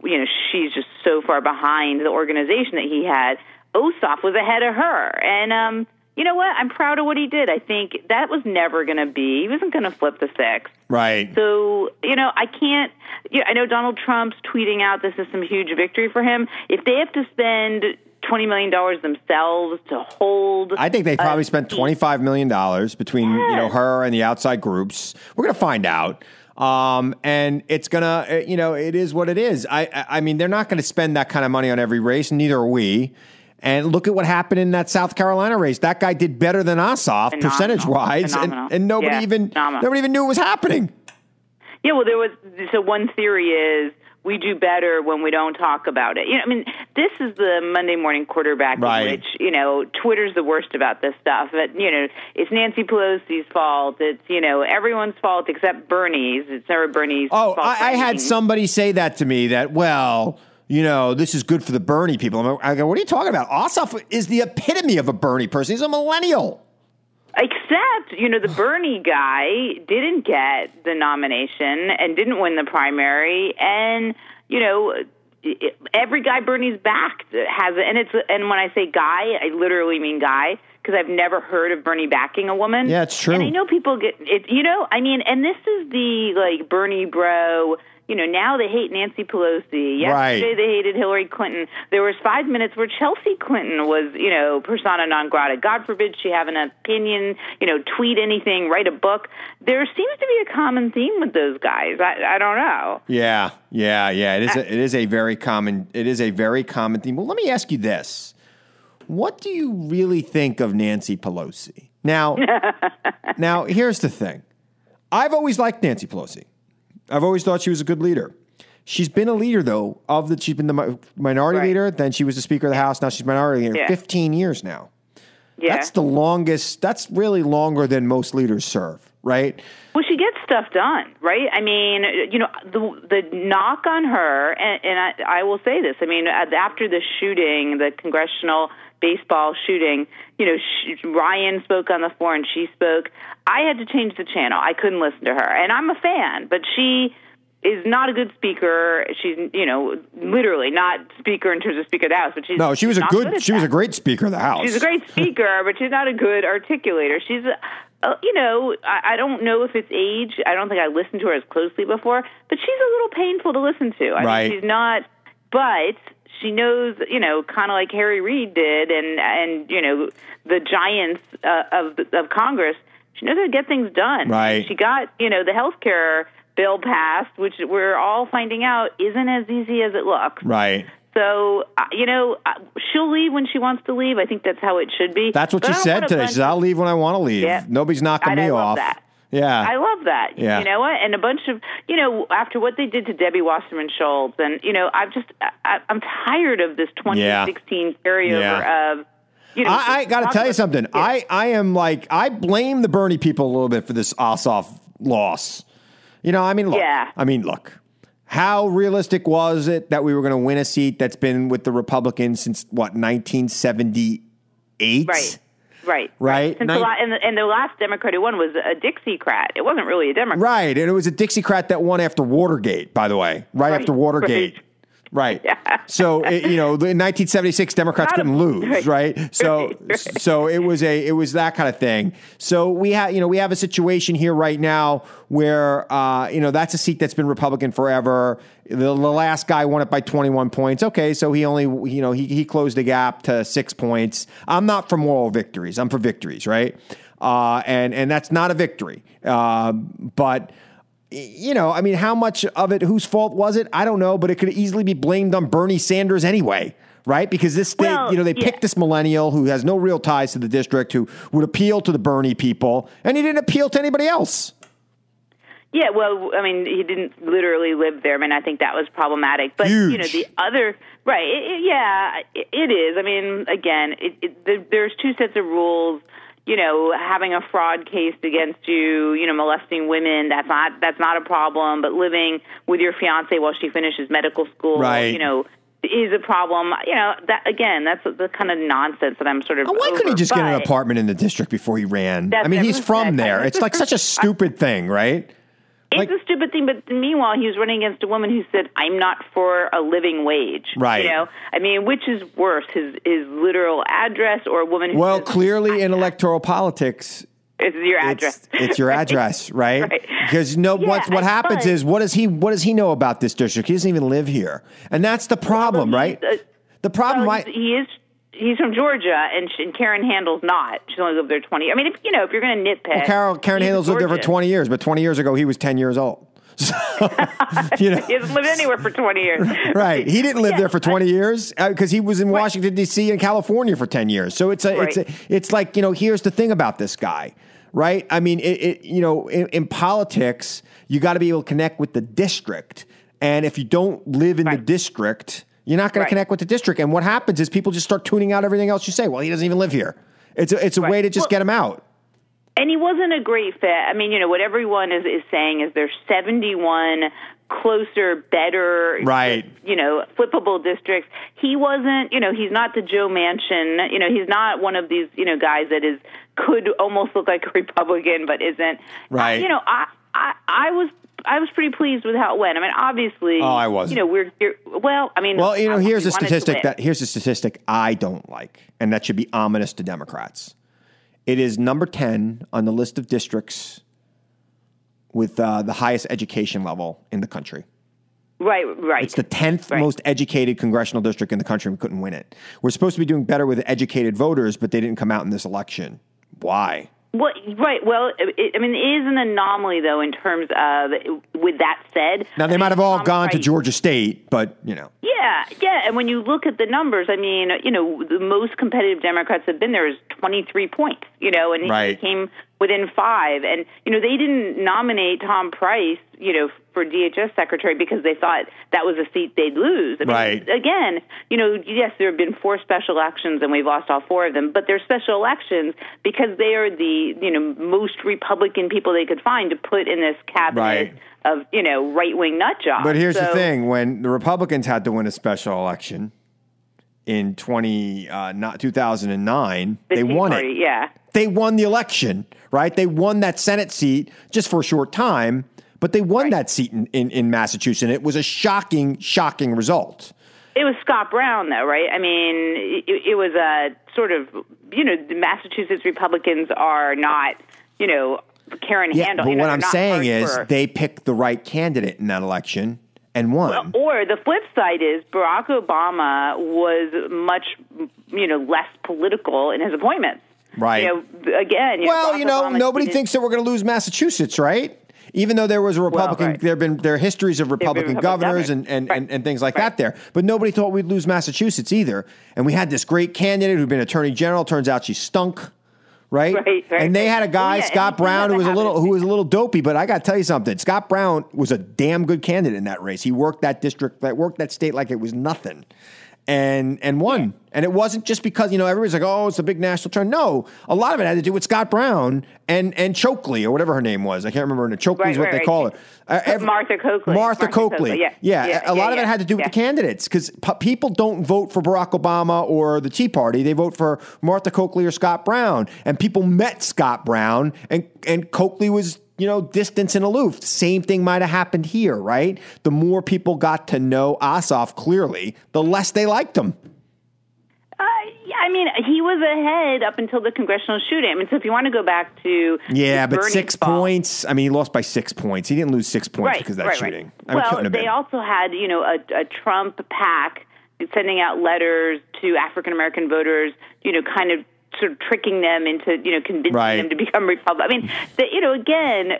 you know, she's just so far behind the organization that he had. Ossoff was ahead of her. And, um, you know what? I'm proud of what he did. I think that was never going to be. He wasn't going to flip the six. Right. So, you know, I can't. You know, I know Donald Trump's tweeting out this is some huge victory for him. If they have to spend twenty million dollars themselves to hold... I think they probably spent twenty-five million dollars between, yes. you know, her and the outside groups. We're going to find out. Um, and it's gonna, you know, it is what it is. I, I, I mean, they're not going to spend that kind of money on every race. Neither are we. And look at what happened in that South Carolina race. That guy did better than Ossoff percentage wise. And, and nobody yeah, even, phenomenal. nobody even knew it was happening. Yeah. Well, there was, so one theory is, we do better when we don't talk about it. You know, I mean, this is the Monday morning quarterback, right, in which, you know, Twitter's the worst about this stuff. But, you know, it's Nancy Pelosi's fault. It's, you know, everyone's fault except Bernie's. It's never Bernie's oh, fault. Oh, I, I had somebody say that to me that, well, you know, this is good for the Bernie people. I go, what are you talking about? Ossoff is the epitome of a Bernie person. He's a millennial. Except, you know, the Bernie guy didn't get the nomination and didn't win the primary. And, you know, every guy Bernie's backed has it. And it's, and when I say guy, I literally mean guy, because I've never heard of Bernie backing a woman. Yeah, it's true. And I know people get it, you know, I mean, and this is the, like, Bernie bro. You know, now they hate Nancy Pelosi. Yesterday right. They hated Hillary Clinton. There was five minutes where Chelsea Clinton was, you know, persona non grata. God forbid she have an opinion, you know, tweet anything, write a book. There seems to be a common theme with those guys. I, I don't know. Yeah, yeah, yeah. It is. A, it is a very common. It is a very common theme. Well, let me ask you this: what do you really think of Nancy Pelosi? Now, now here's the thing: I've always liked Nancy Pelosi. I've always thought she was a good leader. She's been a leader, though, of the, she's been the mi- minority right. leader. Then she was the Speaker of the House. Now she's minority leader. Yeah. fifteen years now. Yeah. That's the longest. That's really longer than most leaders serve, right? Well, she gets stuff done, right? I mean, you know, the, the knock on her, and, and I, I will say this. I mean, after the shooting, the congressional baseball shooting, you know, she, Ryan spoke on the floor and she spoke. I had to change the channel. I couldn't listen to her. And I'm a fan, but she is not a good speaker. She's, you know, literally not speaker in terms of Speaker of the House. But she's no, she was a good, good she that. was a great Speaker of the House. She's a great speaker, but she's not a good articulator. She's, uh, you know, I, I don't know if it's age. I don't think I listened to her as closely before, but she's a little painful to listen to. I right. mean, she's not, but she knows, you know, kind of like Harry Reid did and, and you know, the giants uh, of of Congress, she knows how to get things done. Right. She got, you know, the health care bill passed, which we're all finding out isn't as easy as it looks. Right. So, uh, you know, uh, she'll leave when she wants to leave. I think that's how it should be. That's what but she said today. She said, I'll leave when I want to leave. Yeah. Nobody's knocking me I love off. That. Yeah, I love that. Yeah. You know what? And a bunch of, you know, after what they did to Debbie Wasserman Schultz, and you know, I've just, I, I'm tired of this twenty sixteen yeah. carryover yeah. of. You know, I, I got to tell you something. Yeah. I, I am like, I blame the Bernie people a little bit for this Ossoff loss. You know, I mean, look. Yeah. I mean, look. How realistic was it that we were going to win a seat that's been with the Republicans since what nineteen seventy-eight? Right. Right, right. Since Nin- the la- and, the, and the last Democrat who won was a Dixiecrat. It wasn't really a Democrat, right? And it was a Dixiecrat that won after Watergate, by the way, right, right. after Watergate, right? right. Yeah. So it, you know, in nineteen seventy-six, Democrats Not couldn't a- lose, right? right. So, right. Right. so it was a it was that kind of thing. So we have you know we have a situation here right now where uh, you know that's a seat that's been Republican forever. The, the last guy won it by twenty-one points. Okay, so he only, you know, he he closed the gap to six points. I'm not for moral victories. I'm for victories, right? Uh, and and that's not a victory. Uh, but, you know, I mean, how much of it, whose fault was it? I don't know, but it could easily be blamed on Bernie Sanders anyway, right? Because this state, well, you know, they yeah. picked this millennial who has no real ties to the district, who would appeal to the Bernie people, and he didn't appeal to anybody else. Yeah, well, I mean, he didn't literally live there. I mean, I think that was problematic. But, Huge. you know, the other, right, it, it, yeah, it, it is. I mean, again, it, it, the, there's two sets of rules. You know, having a fraud case against you, you know, molesting women, that's not that's not a problem. But living with your fiance while she finishes medical school, right. you know, is a problem. You know, that again, that's the kind of nonsense that I'm sort of. Oh, why over, couldn't he just get an apartment in the district before he ran? I mean, he's from there. It's like such a stupid thing, right? It's like, a stupid thing, but meanwhile, he was running against a woman who said, I'm not for a living wage. Right. You know, I mean, which is worse, his his literal address or a woman who Well, says, clearly in electoral politics. It's your address. It's, it's your address, right? right? Because you know, yeah, what, what happens but, is, what does, he, what does he know about this district? He doesn't even live here. And that's the problem, well, right? Uh, the problem well, I, he is... He's from Georgia, and, she, and Karen Handel's not. She's only lived there twenty. I mean, if, you know, if you're going to nitpick, well, Carol, Karen Handel's lived there for twenty years, but twenty years ago he was ten years old. So, you know, he hasn't lived anywhere for twenty years. Right. He didn't live yeah. there for twenty years because uh, he was in right. Washington, D C and California for ten years. So it's a, right. it's a, it's like, you know, here's the thing about this guy, right? I mean, it, it you know, in, in politics, you got to be able to connect with the district. And if you don't live in right. the district, you're not going right. to connect with the district. And what happens is people just start tuning out everything else you say. Well, he doesn't even live here. It's a, it's a right. way to just well, get him out. And he wasn't a great fit. I mean, you know, what everyone is, is saying is there's seventy-one closer, better, right. you know, flippable districts. He wasn't, you know, he's not the Joe Manchin. You know, he's not one of these, you know, guys that is could almost look like a Republican but isn't. Right. Uh, you know, I, I, I was I was pretty pleased with how it went. I mean, obviously, oh, I wasn't. You know, we're you're, well. I mean, well, you know, here's a statistic that here's a statistic I don't like, and that should be ominous to Democrats. It is number ten on the list of districts with uh, the highest education level in the country. Right, right. It's the tenth right. most educated congressional district in the country, and we couldn't win it. We're supposed to be doing better with educated voters, but they didn't come out in this election. Why? Well, right. Well, it, I mean, it is an anomaly, though, in terms of, with that said. Now, they I mean, might have all gone right. to Georgia State, but, you know. Yeah, yeah. And when you look at the numbers, I mean, you know, the most competitive Democrats have been there is twenty-three points, you know, and right. he came within five. And, you know, they didn't nominate Tom Price, you know, for D H S secretary because they thought that was a seat they'd lose. I mean, right. Again, you know, yes, there have been four special elections and we've lost all four of them, but they're special elections because they are the, you know, most Republican people they could find to put in this cabinet right. of, you know, right-wing nut jobs. But here's so, the thing. When the Republicans had to win a special election in twenty, uh, not two thousand nine, the they Tea won Party, it. Yeah. They won the election, right? They won that Senate seat just for a short time. But they won right. that seat in, in, in Massachusetts. It was a shocking, shocking result. It was Scott Brown, though, right? I mean, it, it was a sort of, you know, the Massachusetts Republicans are not, you know, Karen yeah, Handel. But you know, what I'm saying is for, they picked the right candidate in that election and won. Well, or the flip side is Barack Obama was much, you know, less political in his appointments. Right. You know, again, you well, know, you know, Obama nobody thinks that we're going to lose Massachusetts, right? Even though there was a Republican, well, right. there have been there are histories of Republican governors and, and, right. and, and things like right. that there. But nobody thought we'd lose Massachusetts either. And we had this great candidate who'd been attorney general. Turns out she stunk, right? right, right. And they had a guy, yeah, Scott Brown, who was a little who was a little dopey. But I got to tell you something. Scott Brown was a damn good candidate in that race. He worked that district, that worked that state like it was nothing. And and won. Yeah. And it wasn't just because, you know, everybody's like, oh, it's a big national turn. No, a lot of it had to do with Scott Brown and and Choakley or whatever her name was. I can't remember her name. Choakley right, is what right, they right. call her. Uh, every, Martha Coakley. Martha, Martha Coakley. Coakley. Yeah. Yeah. yeah. A yeah, lot yeah. of it had to do with yeah. the candidates because p- people don't vote for Barack Obama or the Tea Party. They vote for Martha Coakley or Scott Brown. And people met Scott Brown and, and Coakley was, you know, distance and aloof. Same thing might have happened here, right? The more people got to know Ossoff clearly, the less they liked him. Uh, yeah, I mean, he was ahead up until the congressional shooting. I mean, so if you want to go back to yeah, but Bernie's six fall, points. I mean, he lost by six points. He didn't lose six points right, because of that right, shooting. Right. I mean, well, they been. also had, you know, a, a Trump PAC sending out letters to African American voters, you know, kind of sort of tricking them into, you know, convincing right. them to become Republican. I mean, the, you know, again,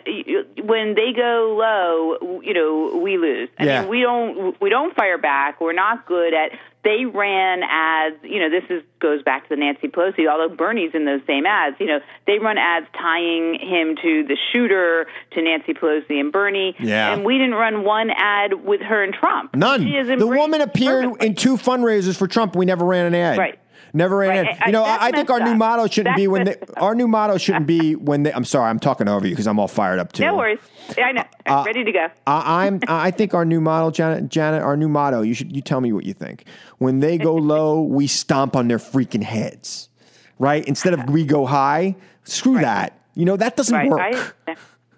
when they go low, you know, we lose. I yeah. mean, we don't we don't fire back. We're not good at. They ran ads, you know, this is goes back to the Nancy Pelosi, although Bernie's in those same ads, you know, they run ads tying him to the shooter, to Nancy Pelosi and Bernie. Yeah. And we didn't run one ad with her and Trump. None. She is the woman appeared perfectly. in two fundraisers for Trump. We never ran an ad. Right. Never ran right. in. You know, I, I think our up. new motto shouldn't that's be when they, our new motto shouldn't be when they. I'm sorry, I'm talking over you because I'm all fired up too. No worries, yeah, I know. Uh, Ready to go. I, I'm. I think our new motto, Janet. Janet, our new motto. You should. You tell me what you think. When they go low, we stomp on their freaking heads, right? Instead of we go high. Screw right. that. You know that doesn't right. work. I,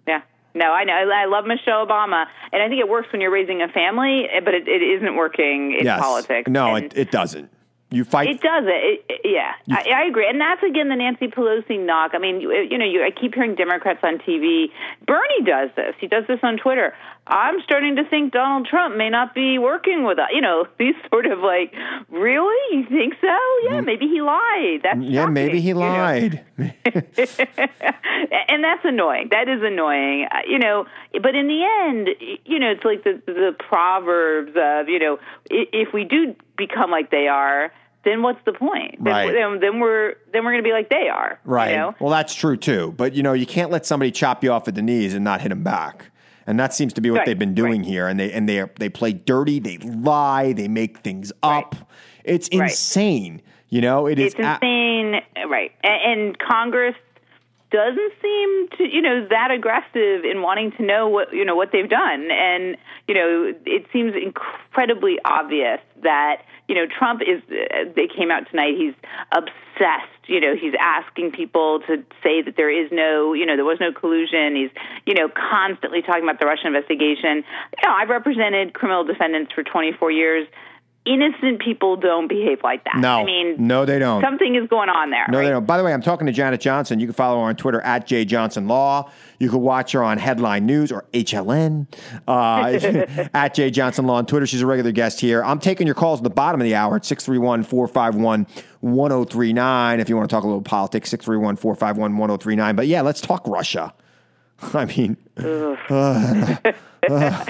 yeah. No, I know. I love Michelle Obama, and I think it works when you're raising a family, but it, it isn't working in yes. politics. No, and, it, it doesn't. You fight. It does it. it yeah, I, I agree. And that's, again, the Nancy Pelosi knock. I mean, you, you know, you, I keep hearing Democrats on T V. Bernie does this. He does this on Twitter. I'm starting to think Donald Trump may not be working with us. You know, these sort of like, really? You think so? Yeah, maybe he lied. That's shocking, yeah, maybe he lied. You know? And that's annoying. That is annoying. Uh, you know, but in the end, you know, it's like the, the proverbs of, you know, if we do become like they are, then what's the point? Then, right. then, then we're then we're going to be like they are. Right. You know? Well, that's true, too. But, you know, you can't let somebody chop you off at the knees and not hit them back. And that seems to be what right, they've been doing right. here. And they and they are, they play dirty. They lie. They make things up. Right. It's insane. Right. You know, it it's is insane. A- right. And Congress doesn't seem to, you know, that aggressive in wanting to know what, you know, what they've done. And, you know, it seems incredibly obvious that, you know, Trump is, they came out tonight, he's obsessed, you know, he's asking people to say that there is no, you know, there was no collusion. He's, you know, constantly talking about the Russian investigation. You know, I've represented criminal defendants for twenty-four years. Innocent people don't behave like that. No, I mean, no, they don't. Something is going on there. No, right? They don't. By the way, I'm talking to Janet Johnson. You can follow her on Twitter at JJohnsonLaw. You can watch her on Headline News or H L N uh, at JJohnsonLaw on Twitter. She's a regular guest here. I'm taking your calls at the bottom of the hour at six three one, four five one, one oh three nine. If you want to talk a little politics, six three one, four five one, one oh three nine. But yeah, let's talk Russia. I mean, uh, uh.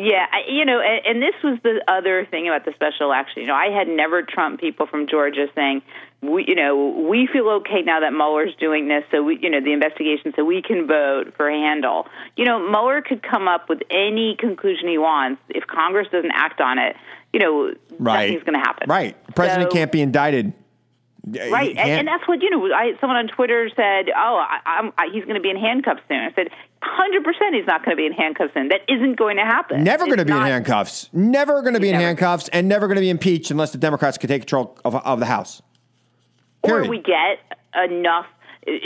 Yeah, I, you know, and, and this was the other thing about the special election. You know, I had never Trump people from Georgia saying, we, you know, we feel okay now that Mueller's doing this, so we, you know, the investigation, so we can vote for Handel. You know, Mueller could come up with any conclusion he wants. If Congress doesn't act on it, you know, right. nothing's going to happen. Right. The president so, can't be indicted. Right, and, and that's what, you know, I, someone on Twitter said, oh, I, I'm, I, he's going to be in handcuffs soon. I said, one hundred percent he's not going to be in handcuffs soon. That isn't going to happen. Never going to be in handcuffs. Never going to be in handcuffs and never going to be impeached unless the Democrats can take control of, of the House. Period. Or we get enough.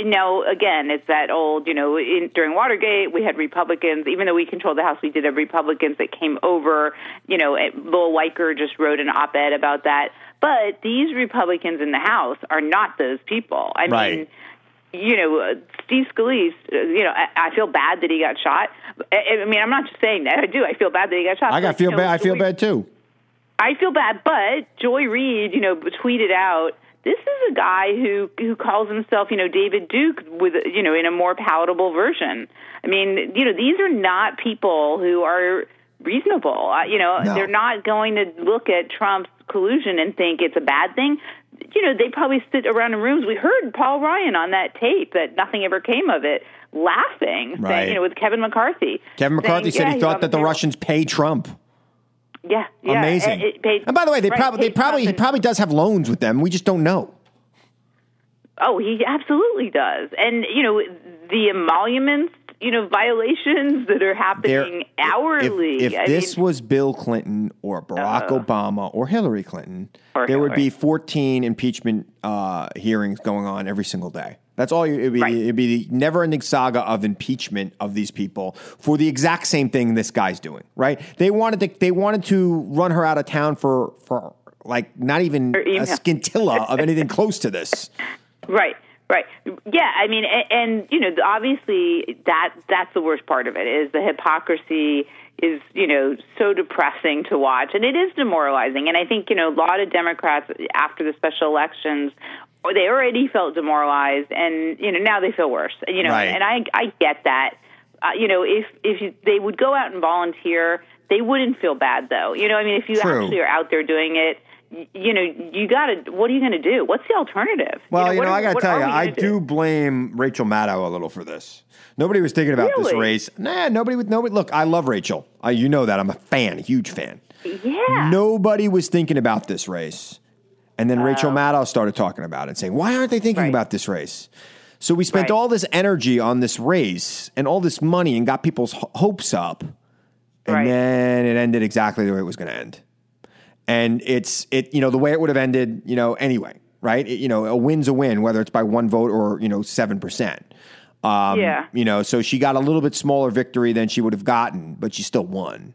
Now, again, it's that old, you know, in, during Watergate, we had Republicans. Even though we controlled the House, we did have Republicans that came over. You know, Lowell Weicker just wrote an op-ed about that. But these Republicans in the House are not those people. I right. mean, you know, Steve Scalise, you know, I, I feel bad that he got shot. I, I mean, I'm not just saying that. I do. I feel bad that he got shot. I got feel you know, bad. I feel Joy, bad, too. I feel bad. But Joy Reid, you know, tweeted out, this is a guy who, who calls himself, you know, David Duke with, you know, in a more palatable version. I mean, you know, these are not people who are reasonable. Uh, you know, no. They're not going to look at Trump's collusion and think it's a bad thing. You know, they probably sit around in rooms. We heard Paul Ryan on that tape that nothing ever came of it, laughing, right. saying, you know, with Kevin McCarthy. Kevin McCarthy saying, said yeah, he thought that the Russians pay Trump. Yeah, yeah, amazing. It, it paid, and by the way, they right, probably they probably he probably does have loans with them. We just don't know. Oh, he absolutely does. And you know, the emoluments, you know, violations that are happening They're, hourly. If, if this mean, was Bill Clinton or Barack uh, Obama or Hillary Clinton, or there Hillary. would be fourteen impeachment uh, hearings going on every single day. That's all. You, it'd be right. it'd be the never-ending saga of impeachment of these people for the exact same thing this guy's doing. Right? They wanted to. They wanted to run her out of town for for like not even a scintilla of anything close to this. Right. Right. Yeah. I mean, and, and you know, obviously that that's the worst part of it is the hypocrisy. Is, you know, so depressing to watch. And it is demoralizing. And I think, you know, a lot of Democrats after the special elections, they already felt demoralized. And, you know, now they feel worse. You know, right. and I I get that. Uh, you know, if, if you, they would go out and volunteer, they wouldn't feel bad, though. You know, I mean, if you True. actually are out there doing it, you know, you got to, what are you going to do? What's the alternative? Well, you know, you know are, I got to tell you, I do, do blame Rachel Maddow a little for this. Nobody was thinking about really? this race. Nah, nobody would, nobody, look, I love Rachel. I, you know that. I'm a fan, a huge fan. Yeah. Nobody was thinking about this race. And then uh, Rachel Maddow started talking about it and saying, why aren't they thinking right. about this race? So we spent right. all this energy on this race and all this money and got people's hopes up. And right. then it ended exactly the way it was going to end. And it's, it, you know, the way it would have ended, you know, anyway, right? It, you know, a win's a win, whether it's by one vote or, you know, seven percent. Um, yeah. You know, so she got a little bit smaller victory than she would have gotten, but she still won.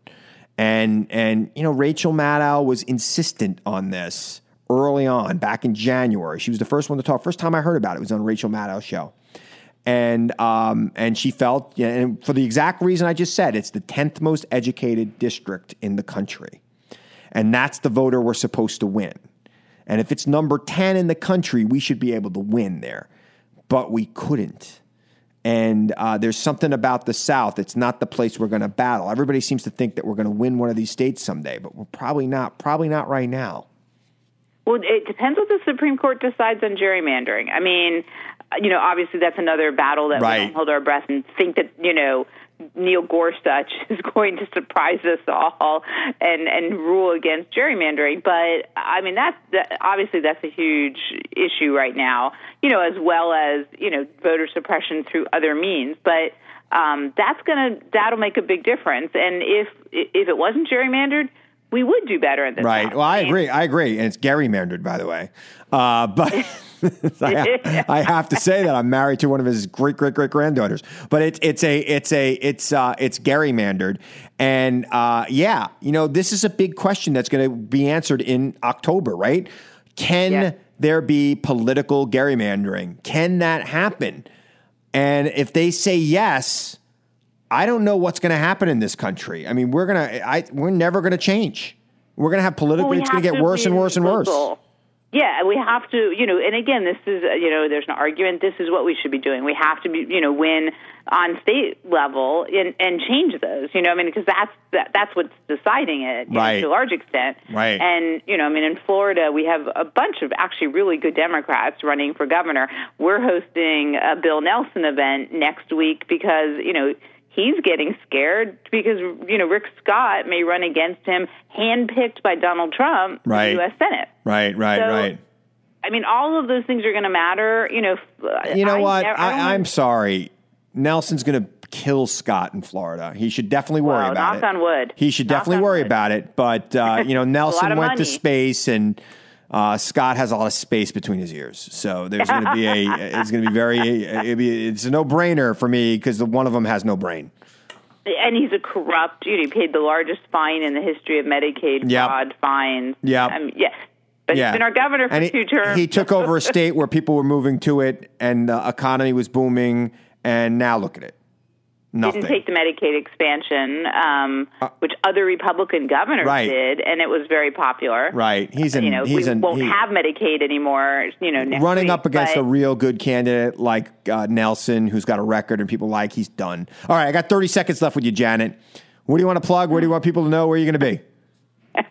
And, and you know, Rachel Maddow was insistent on this early on, back in January. She was the first one to talk. First time I heard about it was on Rachel Maddow's show. And um, and she felt, you know, and for the exact reason I just said, it's the tenth most educated district in the country. And that's the voter we're supposed to win. And if it's number ten in the country, we should be able to win there. But we couldn't. And uh, there's something about the South. It's not the place we're going to battle. Everybody seems to think that we're going to win one of these states someday, but we're probably not, probably not right now. Well, it depends what the Supreme Court decides on gerrymandering. I mean, you know, obviously that's another battle that right. we don't hold our breath and think that, you know, Neil Gorsuch is going to surprise us all and, and rule against gerrymandering. But, I mean, that's that, obviously that's a huge issue right now, you know, as well as, you know, voter suppression through other means. But um, that's going to – that'll make a big difference. And if if it wasn't gerrymandered, we would do better at this. Right. Time. Well, I agree. I agree. And it's gerrymandered, by the way. Uh, but I, have, I have to say that I'm married to one of his great, great, great granddaughters. But it's it's a it's a it's uh, it's gerrymandered, and uh, yeah, you know, this is a big question that's going to be answered in October, right? Can yeah. there be political gerrymandering? Can that happen? And if they say yes, I don't know what's going to happen in this country. I mean, we're gonna, I, we're never going to change. We're going to have political. Well, we it's going to get worse and worse and worse. Yeah, we have to, you know, and again, this is, you know, there's an argument. This is what we should be doing. We have to be, you know, win on state level and, and change those. You know, I mean, because that's that, that's what's deciding it right. know, to a large extent. Right. And you know, I mean, in Florida, we have a bunch of actually really good Democrats running for governor. We're hosting a Bill Nelson event next week because you know. He's getting scared because, you know, Rick Scott may run against him, handpicked by Donald Trump, right. in the U S Senate. Right, right, so, right. I mean, all of those things are going to matter. You know, you know I what? Never, I, I I'm sorry. Nelson's going to kill Scott in Florida. He should definitely worry well, about knock it. Knock on wood. He should knock definitely worry wood. about it. But, uh, you know, Nelson went money. to space and... Uh, Scott has a lot of space between his ears, so there's going to be a. It's going to be very. It'd be, it's a no-brainer for me because the one of them has no brain. And he's a corrupt. You know, he paid the largest fine in the history of Medicaid yep. fraud fines. Yep. I mean, yeah. But yeah. he's been our governor for and two he, terms. He took over a state where people were moving to it, and the economy was booming, and now look at it. Nothing. Didn't take the Medicaid expansion, um, uh, which other Republican governors right. did, and it was very popular. Right. He's an, you know, he's we an, won't he, have Medicaid anymore, you know, next running week, up against but, a real good candidate like uh, Nelson, who's got a record and people like, he's done. All right, I got thirty seconds left with you, Janet. What do you want to plug? Where do you want people to know where you're going to be?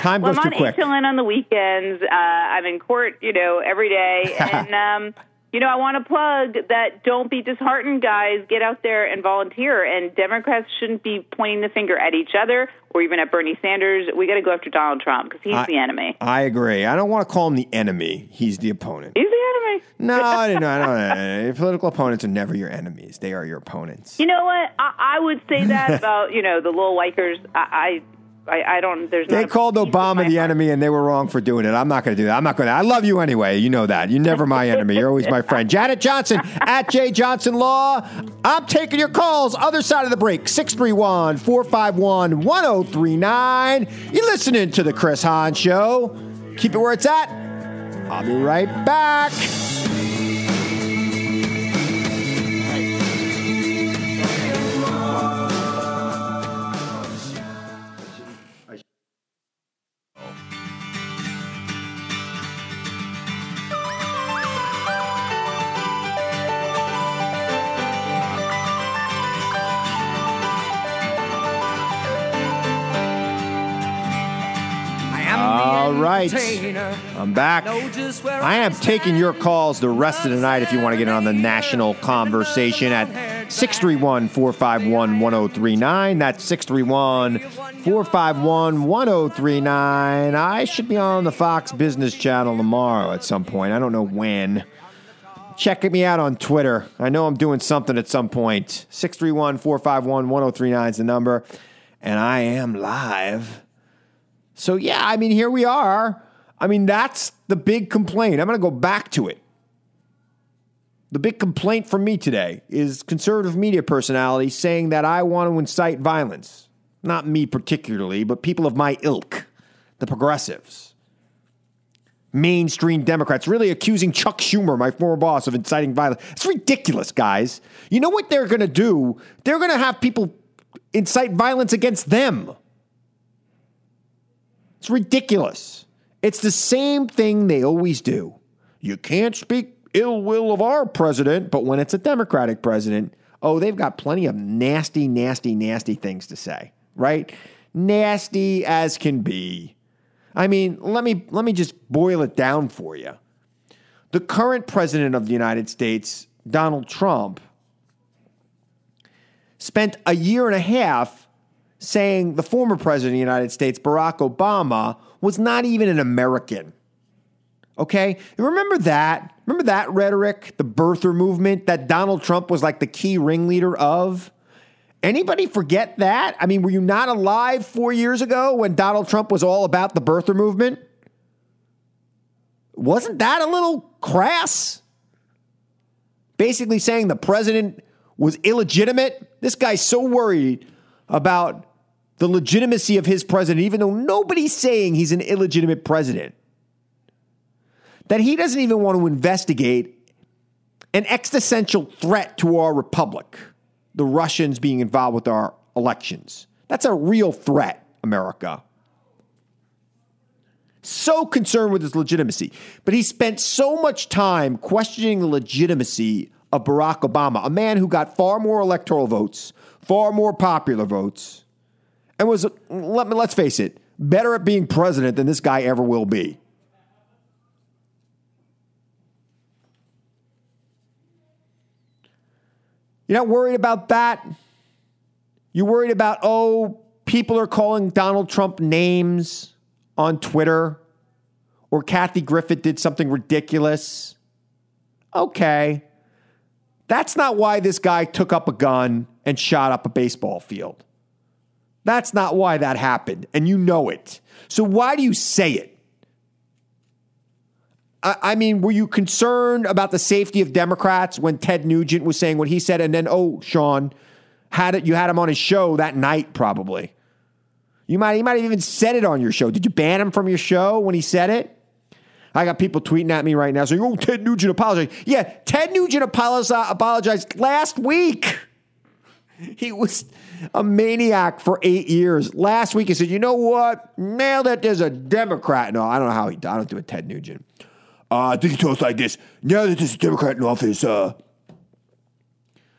Time well, goes too quick. I'm on H L N on the weekends. Uh, I'm in court, you know, every day. And... um You know, I want to plug that don't be disheartened, guys. Get out there and volunteer. And Democrats shouldn't be pointing the finger at each other or even at Bernie Sanders. We got to go after Donald Trump because he's I, the enemy. I agree. I don't want to call him the enemy. He's the opponent. He's the enemy. No, I don't know. Your political opponents are never your enemies. They are your opponents. You know what? I, I would say that about, you know, the little likers. I... I I, I don't. There's they not called Obama the heart. enemy, and they were wrong for doing it. I'm not going to do that. I'm not going to. I love you anyway. You know that. You're never my enemy. You're always my friend. Janet Johnson at JJohnsonLaw. I'm taking your calls. Other side of the break. six three one, four five one, one oh three nine. You're listening to The Chris Hahn Show. Keep it where it's at. I'll be right back. Right. I'm back. I am taking your calls the rest of the night if you want to get on the national conversation at six three one, four five one, one oh three nine. That's six three one, four five one, one oh three nine. I should be on the Fox Business Channel tomorrow at some point. I don't know when. Check me out on Twitter. I know I'm doing something at some point. six three one, four five one, one oh three nine is the number. And I am live. So, yeah, I mean, here we are. I mean, that's the big complaint. I'm going to go back to it. The big complaint from me today is conservative media personalities saying that I want to incite violence. Not me particularly, but people of my ilk, the progressives. Mainstream Democrats really accusing Chuck Schumer, my former boss, of inciting violence. It's ridiculous, guys. You know what they're going to do? They're going to have people incite violence against them. It's ridiculous. It's the same thing they always do. You can't speak ill will of our president, but when it's a Democratic president, oh, they've got plenty of nasty, nasty, nasty things to say, right? Nasty as can be. I mean, let me let me just boil it down for you. The current president of the United States, Donald Trump, spent a year and a half saying the former president of the United States, Barack Obama, was not even an American. Okay? You remember that? Remember that rhetoric, the birther movement that Donald Trump was like the key ringleader of? Anybody forget that? I mean, were you not alive four years ago when Donald Trump was all about the birther movement? Wasn't that a little crass? Basically saying the president was illegitimate. This guy's so worried about the legitimacy of his president, even though nobody's saying he's an illegitimate president, that he doesn't even want to investigate an existential threat to our republic, the Russians being involved with our elections. That's a real threat, America. So concerned with his legitimacy. But he spent so much time questioning the legitimacy of Barack Obama, a man who got far more electoral votes, far more popular votes, and was, let me, let's face it, better at being president than this guy ever will be. You're not worried about that? You're worried about, oh, people are calling Donald Trump names on Twitter, or Kathy Griffin did something ridiculous. Okay. That's not why this guy took up a gun and shot up a baseball field. That's not why that happened, and you know it. So why do you say it? I mean, were you concerned about the safety of Democrats when Ted Nugent was saying what he said? And then, oh, Sean, had it, you had him on his show that night, probably. You might, you might have even said it on your show. Did you ban him from your show when he said it? I got people tweeting at me right now saying, oh, Ted Nugent apologized. Yeah, Ted Nugent apologized last week. He was a maniac for eight years. Last week he said, you know what? Now that there's a Democrat. No, I don't know how he, I don't do a Ted Nugent. Uh, I think he told us like this. Now that there's a Democrat in office, uh,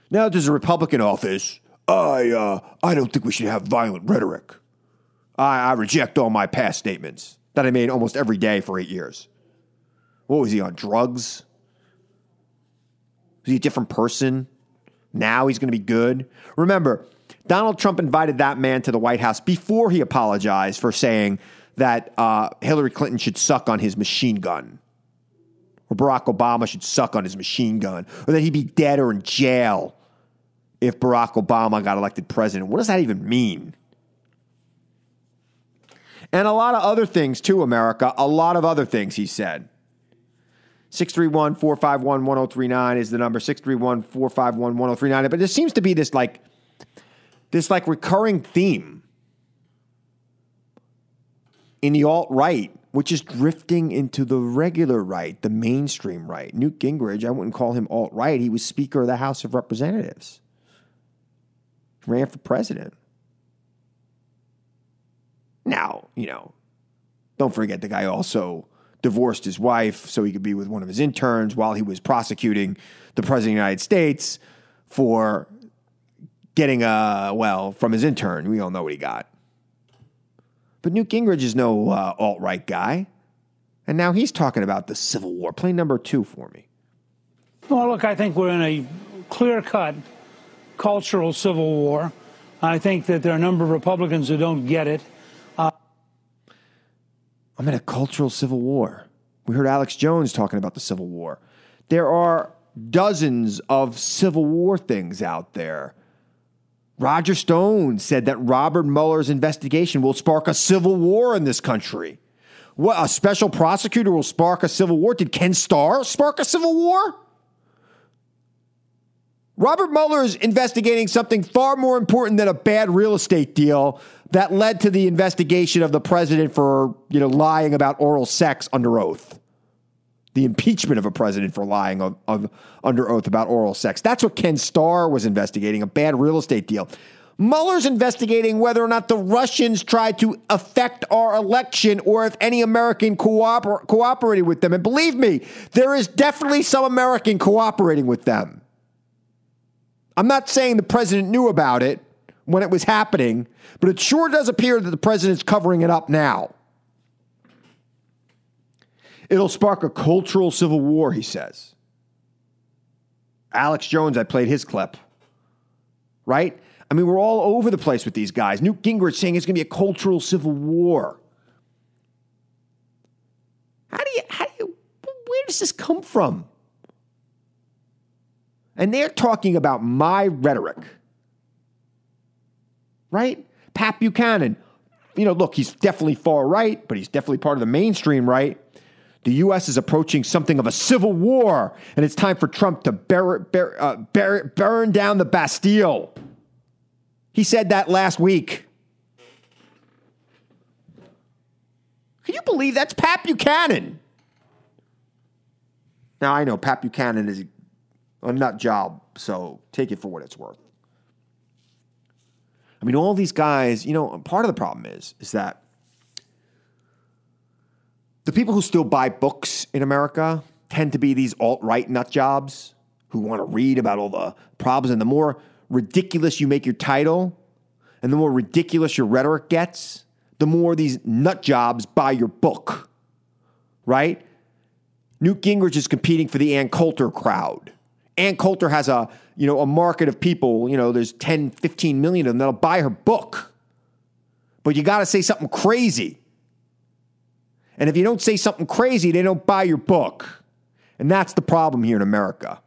now that there's a Republican office, I uh, I don't think we should have violent rhetoric. I, I reject all my past statements that I made almost every day for eight years. What was he on, drugs? Was he a different person? Now he's going to be good? Remember, Donald Trump invited that man to the White House before he apologized for saying that uh, Hillary Clinton should suck on his machine gun. Or Barack Obama should suck on his machine gun, or that he'd be dead or in jail if Barack Obama got elected president. What does that even mean? And a lot of other things, too, America. A lot of other things he said. six three one, four five one, one oh three nine is the number. six three one, four five one, one oh three nine. But there seems to be this, like, this, like, recurring theme in the alt-right, which is drifting into the regular right, the mainstream right. Newt Gingrich, I wouldn't call him alt-right. He was Speaker of the House of Representatives. Ran for president. Now, you know, don't forget the guy also divorced his wife so he could be with one of his interns while he was prosecuting the President of the United States for getting, a, well, from his intern. We all know what he got. But Newt Gingrich is no uh, alt-right guy. And now he's talking about the Civil War. Play number two for me. Well, look, I think we're in a clear-cut cultural civil war. I think that there are a number of Republicans who don't get it. Uh- I'm in a cultural civil war. We heard Alex Jones talking about the Civil War. There are dozens of Civil War things out there. Roger Stone said that Robert Mueller's investigation will spark a civil war in this country. What, a special prosecutor will spark a civil war? Did Ken Starr spark a civil war? Robert Mueller is investigating something far more important than a bad real estate deal that led to the investigation of the president for, you know, lying about oral sex under oath. The impeachment of a president for lying of, of, under oath about oral sex. That's what Ken Starr was investigating, a bad real estate deal. Mueller's investigating whether or not the Russians tried to affect our election or if any American cooper- cooperated with them. And believe me, there is definitely some American cooperating with them. I'm not saying the president knew about it when it was happening, but it sure does appear that the president's covering it up now. It'll spark a cultural civil war, he says. Alex Jones, I played his clip, right? I mean, we're all over the place with these guys. Newt Gingrich saying it's going to be a cultural civil war. How do you, how do you, where does this come from? And they're talking about my rhetoric, right? Pat Buchanan, you know, look, he's definitely far right, but he's definitely part of the mainstream right. The U S is approaching something of a civil war, and it's time for Trump to bur- bur- uh, bur- burn down the Bastille. He said that last week. Can you believe that's Pat Buchanan? Now, I know Pat Buchanan is a nut job, so take it for what it's worth. I mean, all these guys, you know, part of the problem is, is that the people who still buy books in America tend to be these alt-right nut jobs who want to read about all the problems. And the more ridiculous you make your title and the more ridiculous your rhetoric gets, the more these nut jobs buy your book, right? Newt Gingrich is competing for the Ann Coulter crowd. Ann Coulter has a, you know, a market of people, you know, there's ten, fifteen million of them that'll buy her book. But you got to say something crazy. And if you don't say something crazy, they don't buy your book. And that's the problem here in America.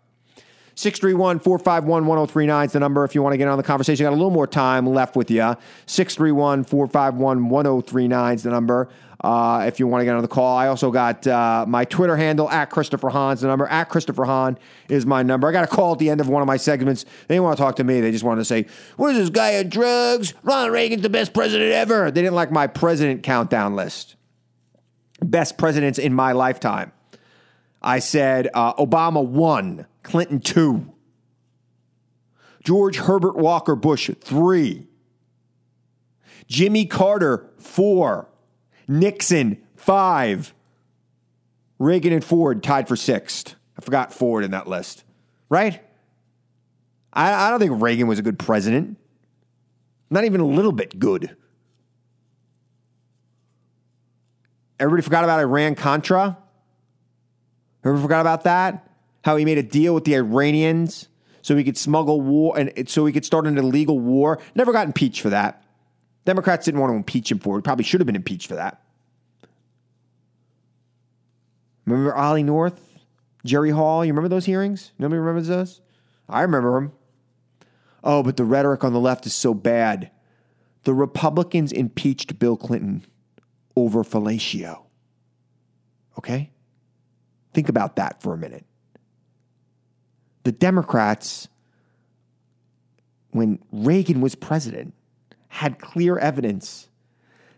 six three one, four five one, one oh three nine is the number if you want to get on the conversation. Got a little more time left with you. six three one, four five one, one oh three nine is the number uh, if you want to get on the call. I also got uh, my Twitter handle, at Christopher Hahn's the number. At Christopher Hahn is my number. I got a call at the end of one of my segments. They didn't want to talk to me. They just wanted to say, where's this guy on drugs? Ronald Reagan's the best president ever. They didn't like my president countdown list. Best presidents in my lifetime. I said uh, Obama one, Clinton two, George Herbert Walker Bush three, Jimmy Carter four, Nixon five, Reagan and Ford tied for sixth. I forgot Ford in that list, right? I, I don't think Reagan was a good president. Not even a little bit good. Everybody forgot about Iran-Contra. Everybody forgot about that. How he made a deal with the Iranians so he could smuggle war and so he could start an illegal war. Never got impeached for that. Democrats didn't want to impeach him for it. Probably should have been impeached for that. Remember Ollie North, Jerry Hall? You remember those hearings? Nobody remembers those? I remember them. Oh, but the rhetoric on the left is so bad. The Republicans impeached Bill Clinton over fellatio. Okay? Think about that for a minute. The Democrats, when Reagan was president, had clear evidence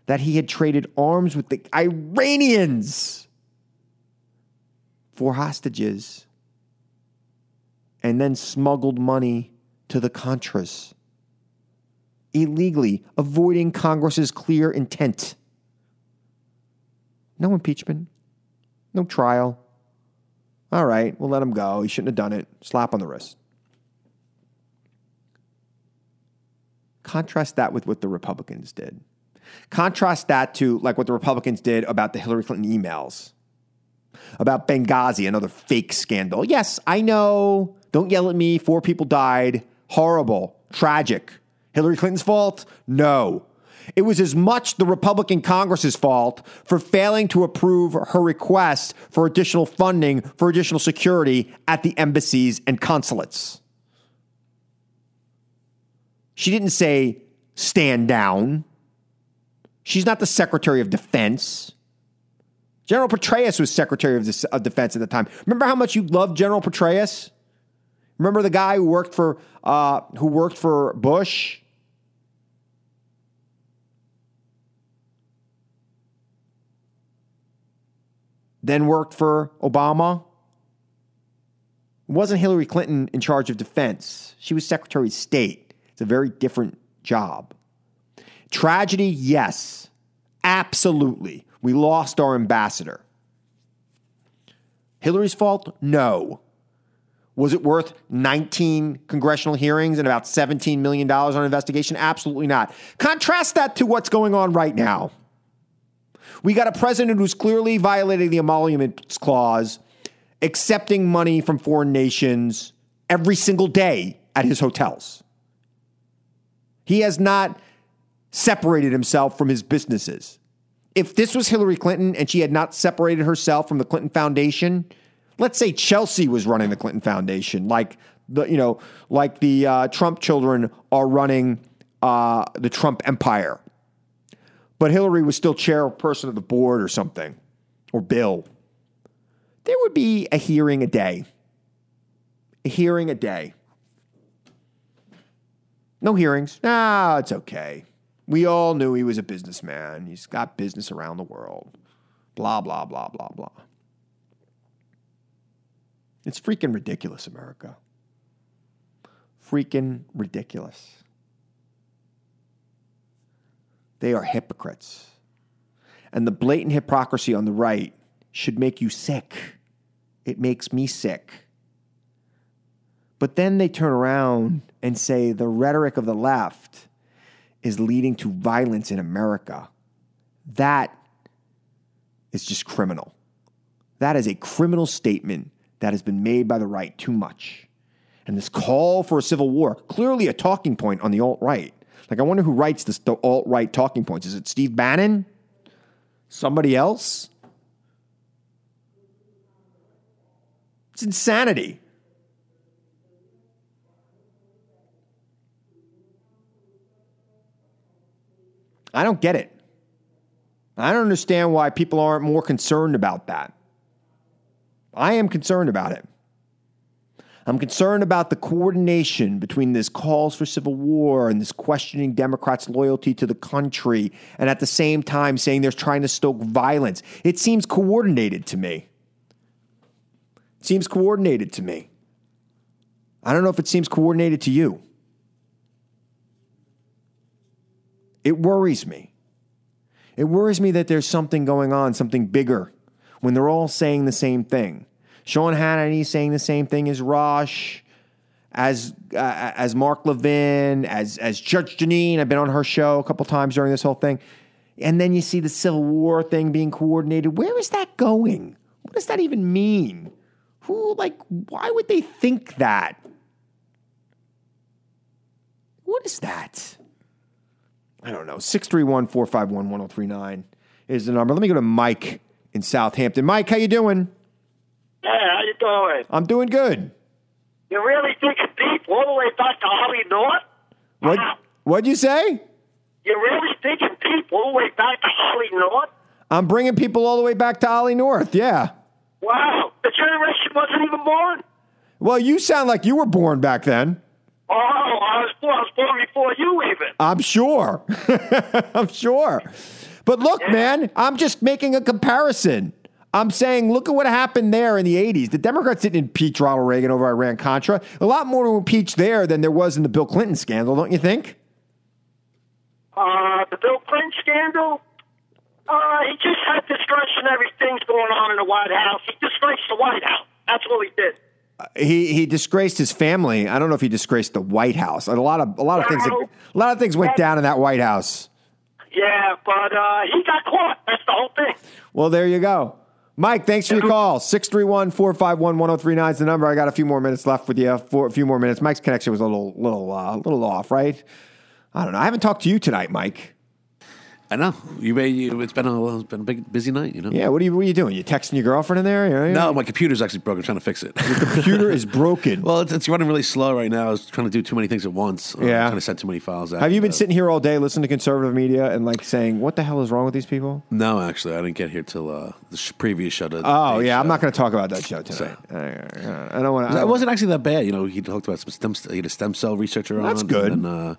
that he had traded arms with the Iranians for hostages and then smuggled money to the Contras illegally, avoiding Congress's clear intent. No impeachment. No trial. All right, we'll let him go. He shouldn't have done it. Slap on the wrist. Contrast that with what the Republicans did. Contrast that to like what the Republicans did about the Hillary Clinton emails, about Benghazi, another fake scandal. Yes, I know. Don't yell at me. Four people died. Horrible. Tragic. Hillary Clinton's fault? No. It was as much the Republican Congress's fault for failing to approve her request for additional funding for additional security at the embassies and consulates. She didn't say, stand down. She's not the Secretary of Defense. General Petraeus was Secretary of Defense at the time. Remember how much you loved General Petraeus? Remember the guy who worked for uh, who worked for Bush? Then worked for Obama. It wasn't Hillary Clinton in charge of defense. She was Secretary of State. It's a very different job. Tragedy, yes. Absolutely. We lost our ambassador. Hillary's fault? No. Was it worth nineteen congressional hearings and about seventeen million dollars on investigation? Absolutely not. Contrast that to what's going on right now. We got a president who's clearly violating the emoluments clause, accepting money from foreign nations every single day at his hotels. He has not separated himself from his businesses. If this was Hillary Clinton and she had not separated herself from the Clinton Foundation, let's say Chelsea was running the Clinton Foundation, like the you know, like the uh, Trump children are running uh, the Trump empire. But Hillary was still chairperson of the board or something, or Bill. There would be a hearing a day. A hearing a day. No hearings. Nah, it's okay. We all knew he was a businessman. He's got business around the world. Blah, blah, blah, blah, blah. It's freaking ridiculous, America. Freaking ridiculous. They are hypocrites. And the blatant hypocrisy on the right should make you sick. It makes me sick. But then they turn around and say the rhetoric of the left is leading to violence in America. That is just criminal. That is a criminal statement that has been made by the right too much. And this call for a civil war, clearly a talking point on the alt-right. Like, I wonder who writes this, the alt-right talking points. Is it Steve Bannon? Somebody else? It's insanity. I don't get it. I don't understand why people aren't more concerned about that. I am concerned about it. I'm concerned about the coordination between this calls for civil war and this questioning Democrats' loyalty to the country, and at the same time saying they're trying to stoke violence. It seems coordinated to me. It seems coordinated to me. I don't know if it seems coordinated to you. It worries me. It worries me that there's something going on, something bigger, when they're all saying the same thing. Sean Hannity saying the same thing as Rush, as uh, as Mark Levin, as as Judge Janine. I've been on her show a couple times during this whole thing. And then you see the Civil War thing being coordinated. Where is that going? What does that even mean? Who, like, why would they think that? What is that? I don't know. six three one, four five one, one oh three nine is the number. Let me go to Mike in Southampton. Mike, how you doing? Hey, how you doing? I'm doing good. You really dig it deep all the way back to Holly North? What? Wow. What'd you say? You really dig it deep all the way back to Holly North? I'm bringing people all the way back to Holly North, yeah. Wow. The generation wasn't even born? Well, you sound like you were born back then. Oh, I was born, I was born before you even. I'm sure. I'm sure. But look, yeah. man, I'm just making a comparison. I'm saying, look at what happened there in the eighties. The Democrats didn't impeach Ronald Reagan over Iran-Contra. A lot more to impeach there than there was in the Bill Clinton scandal, don't you think? Uh, the Bill Clinton scandal? Uh, he just had discretion. Everything's going on in the White House. He disgraced the White House. That's what he did. He he disgraced his family. I don't know if he disgraced the White House. A lot of a lot of things that, a lot of things went down in that White House. Yeah, but uh, he got caught. That's the whole thing. Well, there you go, Mike. Thanks for your call. six three one, four five one, one oh three nine is the number. I got a few more minutes left with you. For a few more minutes, Mike's connection was a little little uh, little off, right? I don't know. I haven't talked to you tonight, Mike. I know. You, you it's been a it's been a big busy night, you know. Yeah. What are you What are you doing? You texting your girlfriend in there? You're, you're... No, my computer's actually broken. I'm trying to fix it. Your computer is broken. Well, it's, it's running really slow right now. I was trying to do too many things at once. Yeah. I was trying to send too many files out. Have you been sitting here all day listening to conservative media and like saying what the hell is wrong with these people? No, actually, I didn't get here till uh, the previous show. To oh yeah, show. I'm not going to talk about that show tonight. So, I, I don't want. It wasn't actually that bad, you know. He talked about some stem. He had a stem cell researcher. That's on. That's good. And then, uh,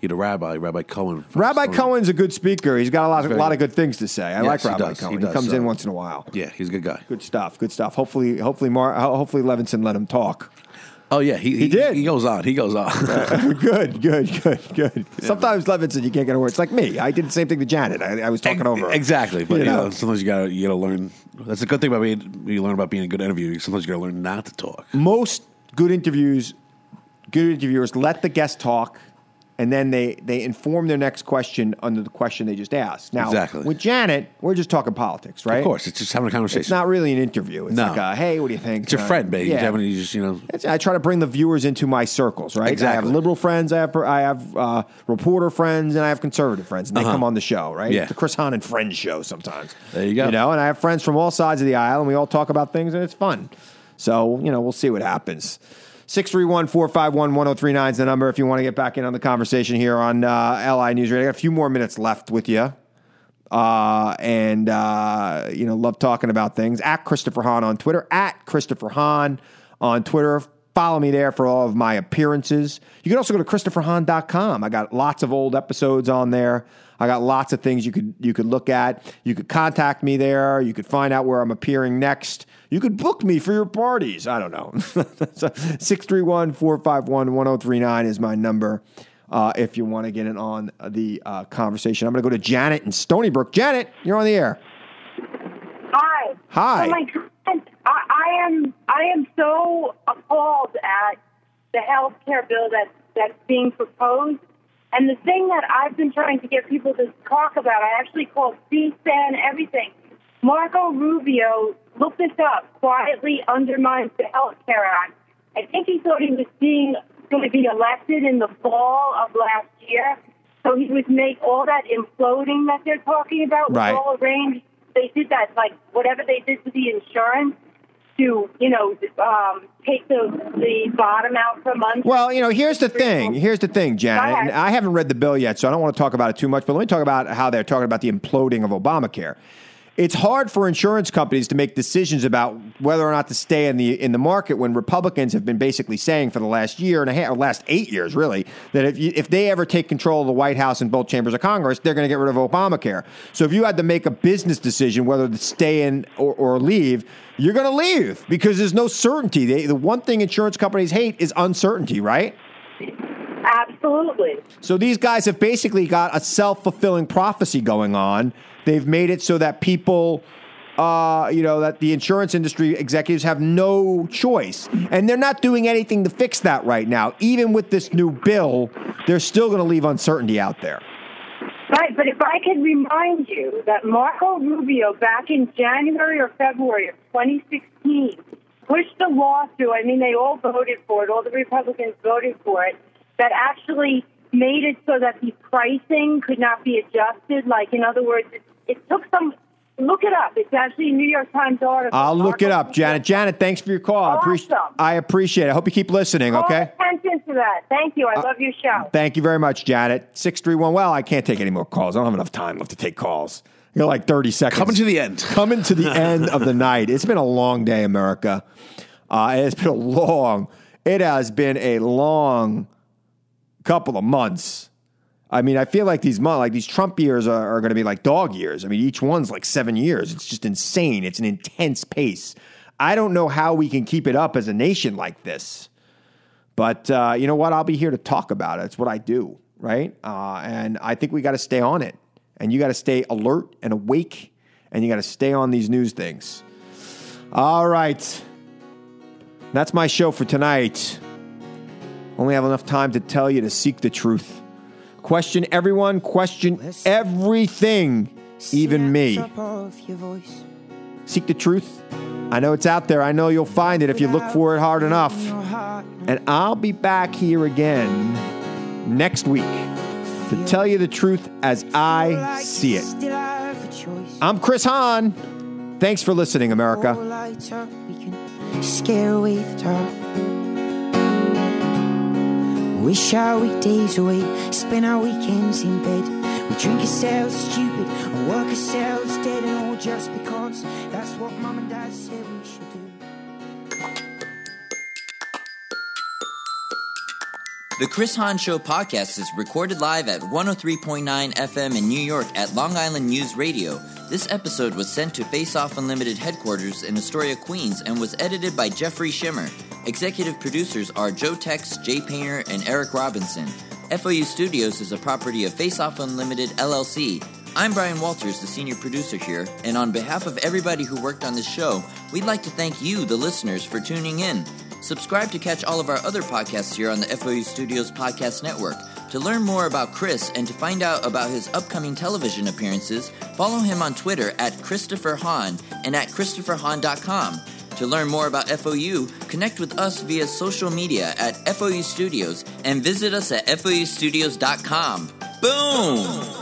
He had a rabbi, Rabbi Cohen. Rabbi Stone. Cohen's a good speaker. He's got a lot, a lot of good things to say. I yes, like Rabbi he Cohen. He, does, he comes so. in once in a while. Yeah, he's a good guy. Good stuff. Good stuff. Hopefully, hopefully, Mar- hopefully, Levinson let him talk. Oh yeah, he, he, he did. He goes on. He goes on. good, good, good, good. Yeah. Sometimes Levinson, you can't get a word. It's like me. I did the same thing to Janet. I, I was talking exactly, over her. Exactly. But you know? You know, sometimes you gotta, you gotta learn. That's a good thing about being. You learn about being a good interviewer. Sometimes you gotta learn not to talk. Most good interviews, good interviewers, let the guest talk. and then they, they inform their next question under the question they just asked. Now, exactly. With Janet, we're just talking politics, right? Of course. It's just having a conversation. It's not really an interview. It's no. like, a, hey, what do you think? It's your uh, friend, baby. Yeah. You just, you know. It's, I try to bring the viewers into my circles, right? Exactly. I have liberal friends. I have I have uh, reporter friends, and I have conservative friends, and they uh-huh. come on the show, right? Yeah. It's the Chris Hahn and Friends show sometimes. There you go. You know, and I have friends from all sides of the aisle, and we all talk about things, and it's fun. So, you know, we'll see what happens. six three one, four five one, one oh three nine is the number if you want to get back in on the conversation here on uh, L I News Radio. I got a few more minutes left with you. Uh, and, uh, you know, love talking about things. At Christopher Hahn on Twitter. At Christopher Hahn on Twitter. Follow me there for all of my appearances. You can also go to christopher hahn dot com. I got lots of old episodes on there. I got lots of things you could you could look at. You could contact me there. You could find out where I'm appearing next. You could book me for your parties. I don't know. six three one, four five one, one oh three nine is my number uh, if you want to get in on the uh, conversation. I'm going to go to Janet in Stony Brook. Janet, you're on the air. Hi. Hi. Oh, my God. I, I am I am so appalled at the health care bill that, that's being proposed. And the thing that I've been trying to get people to talk about, I actually called C SPAN, everything. Marco Rubio, look this up, quietly undermines the Health Care Act. I think he thought he was being going to be elected in the fall of last year, so he would make all that imploding that they're talking about right. was all arranged. They did that, like whatever they did to the insurance. To, you know, um, take the, the bottom out for months. Well, you know, here's the thing. Here's the thing, Janet. And I haven't read the bill yet, so I don't want to talk about it too much, but let me talk about how they're talking about the imploding of Obamacare. It's hard for insurance companies to make decisions about whether or not to stay in the in the market when Republicans have been basically saying for the last year and a half, or last eight years, really, that if you, if they ever take control of the White House and both chambers of Congress, they're going to get rid of Obamacare. So if you had to make a business decision whether to stay in or, or leave, you're going to leave because there's no certainty. They, the one thing insurance companies hate is uncertainty, right? Absolutely. So these guys have basically got a self-fulfilling prophecy going on. They've made it so that people, uh, you know, that the insurance industry executives have no choice. And they're not doing anything to fix that right now. Even with this new bill, they're still going to leave uncertainty out there. Right, but if I could remind you that Marco Rubio, back in January or February of twenty sixteen, pushed the law through, I mean, they all voted for it, all the Republicans voted for it, that actually made it so that the pricing could not be adjusted. Like, in other words, it, it took some, look it up. It's actually a New York Times article. I'll look Marco it up, Janet. Janet, thanks for your call. Awesome. I, appreciate, I appreciate it. I hope you keep listening, call okay? attention to that. Thank you. I uh, love your show. Thank you very much, Janet. six three one, well, I can't take any more calls. I don't have enough time left to take calls. You're like thirty seconds. Coming to the end. Coming to the end of the night. It's been a long day, America. Uh, it's been a long, it has been a long couple of months. I mean, I feel like these months, like these Trump years are, are going to be like dog years. I mean, each one's like seven years. It's just insane. It's an intense pace. I don't know how we can keep it up as a nation like this. But uh, you know what? I'll be here to talk about it. It's what I do, right? Uh, and I think we got to stay on it. And you got to stay alert and awake. And you got to stay on these news things. All right. That's my show for tonight. Only have enough time to tell you to seek the truth. Question everyone, question everything, even me. Seek the truth. I know it's out there. I know you'll find it if you look for it hard enough. And I'll be back here again next week to tell you the truth as I see it. I'm Chris Hahn. Thanks for listening, America. Scare away the top. Wish our weekdays away, spend our weekends in bed. We drink ourselves stupid and work ourselves dead, and all just because that's what Mum and Dad said we should do. The Chris Hahn Show podcast is recorded live at one oh three point nine F M in New York at Long Island News Radio. This episode was sent to Face Off Unlimited headquarters in Astoria, Queens, and was edited by Jeffrey Schimmer. Executive producers are Joe Tex, Jay Painter, and Eric Robinson. F O U Studios is a property of Face Off Unlimited, L L C. I'm Brian Walters, the senior producer here, and on behalf of everybody who worked on this show, we'd like to thank you, the listeners, for tuning in. Subscribe to catch all of our other podcasts here on the F O U Studios Podcast Network. To learn more about Chris and to find out about his upcoming television appearances, follow him on Twitter at Christopher Hahn and at Christopher Hahn dot com. To learn more about F O U, connect with us via social media at F O U Studios and visit us at F O U Studios dot com. Boom!